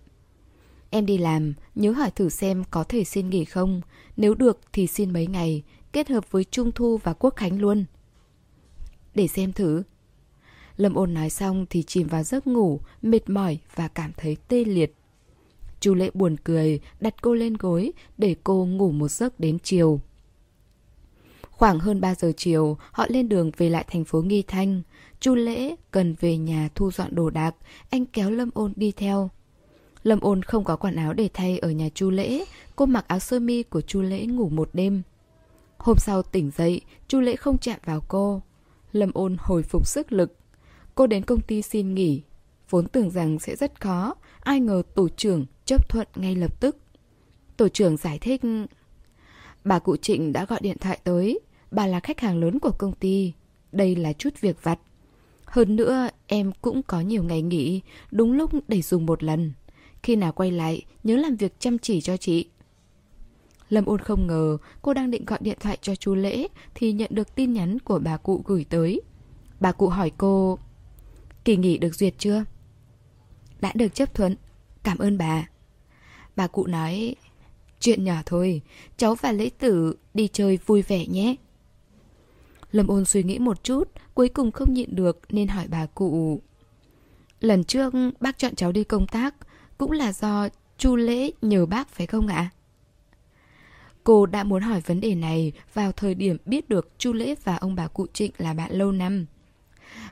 em đi làm, nhớ hỏi thử xem có thể xin nghỉ không, nếu được thì xin mấy ngày, kết hợp với Trung Thu và Quốc Khánh luôn. Để xem thử. Lâm Ôn nói xong thì chìm vào giấc ngủ, mệt mỏi và cảm thấy tê liệt. Chu Lễ buồn cười, đặt cô lên gối, để cô ngủ một giấc đến chiều. Khoảng hơn ba giờ chiều, họ lên đường về lại thành phố Nghi Thanh. Chu Lễ cần về nhà thu dọn đồ đạc, anh kéo Lâm Ôn đi theo. Lâm Ôn không có quần áo để thay ở nhà Chu Lễ, cô mặc áo sơ mi của Chu Lễ ngủ một đêm. Hôm sau tỉnh dậy, Chu Lễ không chạm vào cô. Lâm Ôn hồi phục sức lực. Cô đến công ty xin nghỉ. Vốn tưởng rằng sẽ rất khó, ai ngờ tổ trưởng chấp thuận ngay lập tức. Tổ trưởng giải thích, bà cụ Trịnh đã gọi điện thoại tới, bà là khách hàng lớn của công ty, đây là chút việc vặt. Hơn nữa, em cũng có nhiều ngày nghỉ, đúng lúc để dùng một lần. Khi nào quay lại, nhớ làm việc chăm chỉ cho chị. Lâm Ôn không ngờ cô đang định gọi điện thoại cho chú Lễ thì nhận được tin nhắn của bà cụ gửi tới. Bà cụ hỏi cô, kỳ nghỉ được duyệt chưa? Đã được chấp thuận, cảm ơn bà. Bà cụ nói, chuyện nhỏ thôi, cháu và Lễ Tử đi chơi vui vẻ nhé. Lâm Ôn suy nghĩ một chút, cuối cùng không nhịn được nên hỏi bà cụ, lần trước bác chọn cháu đi công tác cũng là do Chu Lễ nhờ bác phải không ạ? Cô đã muốn hỏi vấn đề này vào thời điểm biết được Chu Lễ và ông bà cụ Trịnh là bạn lâu năm.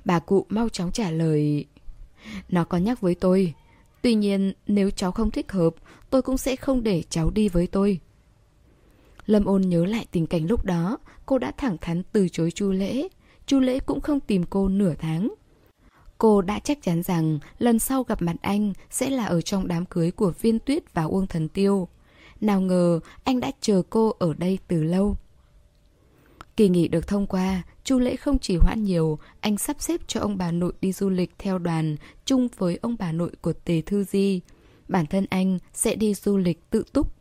Bà cụ mau chóng trả lời, nó có nhắc với tôi. Tuy nhiên, nếu cháu không thích hợp, tôi cũng sẽ không để cháu đi với tôi. Lâm Ôn nhớ lại tình cảnh lúc đó, cô đã thẳng thắn từ chối Chu Lễ. Chu Lễ cũng không tìm cô nửa tháng. Cô đã chắc chắn rằng lần sau gặp mặt anh sẽ là ở trong đám cưới của Viên Tuyết và Uông Thần Tiêu. Nào ngờ anh đã chờ cô ở đây từ lâu. Kỳ nghỉ được thông qua, Chu Lễ không chỉ hoãn nhiều, anh sắp xếp cho ông bà nội đi du lịch theo đoàn chung với ông bà nội của Tề Thư Di. Bản thân anh sẽ đi du lịch tự túc.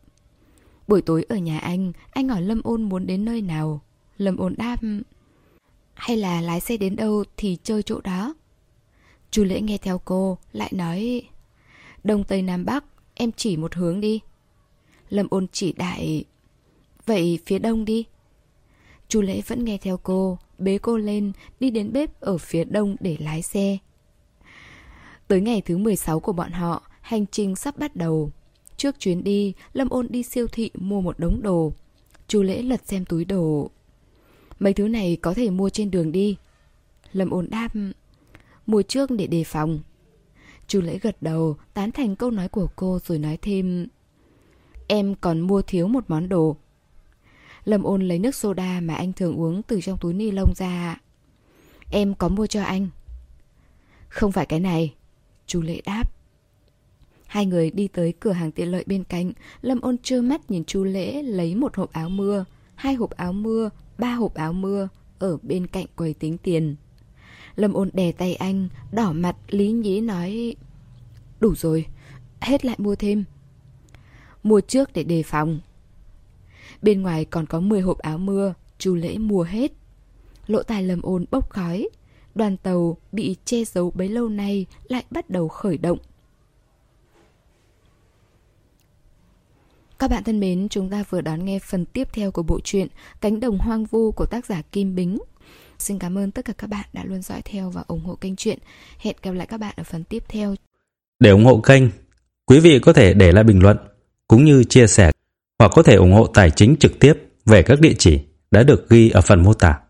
Buổi tối ở nhà anh, anh hỏi Lâm Ôn muốn đến nơi nào. Lâm Ôn đáp, hay là lái xe đến đâu thì chơi chỗ đó. Chu Lễ nghe theo cô, lại nói, đông tây nam bắc, em chỉ một hướng đi. Lâm Ôn chỉ đại, vậy phía đông đi. Chu Lễ vẫn nghe theo cô, bế cô lên, đi đến bếp ở phía đông để lái xe. Tới ngày thứ mười sáu của bọn họ, hành trình sắp bắt đầu. Trước chuyến đi, Lâm Ôn đi siêu thị mua một đống đồ. Chu Lễ lật xem túi đồ. Mấy thứ này có thể mua trên đường đi. Lâm Ôn đáp, mua trước để đề phòng. Chu Lễ gật đầu, tán thành câu nói của cô rồi nói thêm, em còn mua thiếu một món đồ. Lâm Ôn lấy nước soda mà anh thường uống từ trong túi ni lông ra. Em có mua cho anh. Không phải cái này, Chu Lễ đáp. Hai người đi tới cửa hàng tiện lợi bên cạnh. Lâm Ôn trơ mắt nhìn Chu Lễ lấy một hộp áo mưa, hai hộp áo mưa, ba hộp áo mưa ở bên cạnh quầy tính tiền. Lâm Ôn đè tay anh, đỏ mặt lý nhí nói, đủ rồi, hết lại mua thêm. Mua trước để đề phòng. Bên ngoài còn có mười hộp áo mưa, Chu Lễ mua hết. Lỗ tai Lâm Ôn bốc khói. Đoàn tàu bị che giấu bấy lâu nay lại bắt đầu khởi động. Các bạn thân mến, chúng ta vừa đón nghe phần tiếp theo của bộ truyện Cánh đồng hoang vu của tác giả Kim Bính. Xin cảm ơn tất cả các bạn đã luôn dõi theo và ủng hộ kênh truyện. Hẹn gặp lại các bạn ở phần tiếp theo. Để ủng hộ kênh, quý vị có thể để lại bình luận cũng như chia sẻ, hoặc có thể ủng hộ tài chính trực tiếp về các địa chỉ đã được ghi ở phần mô tả.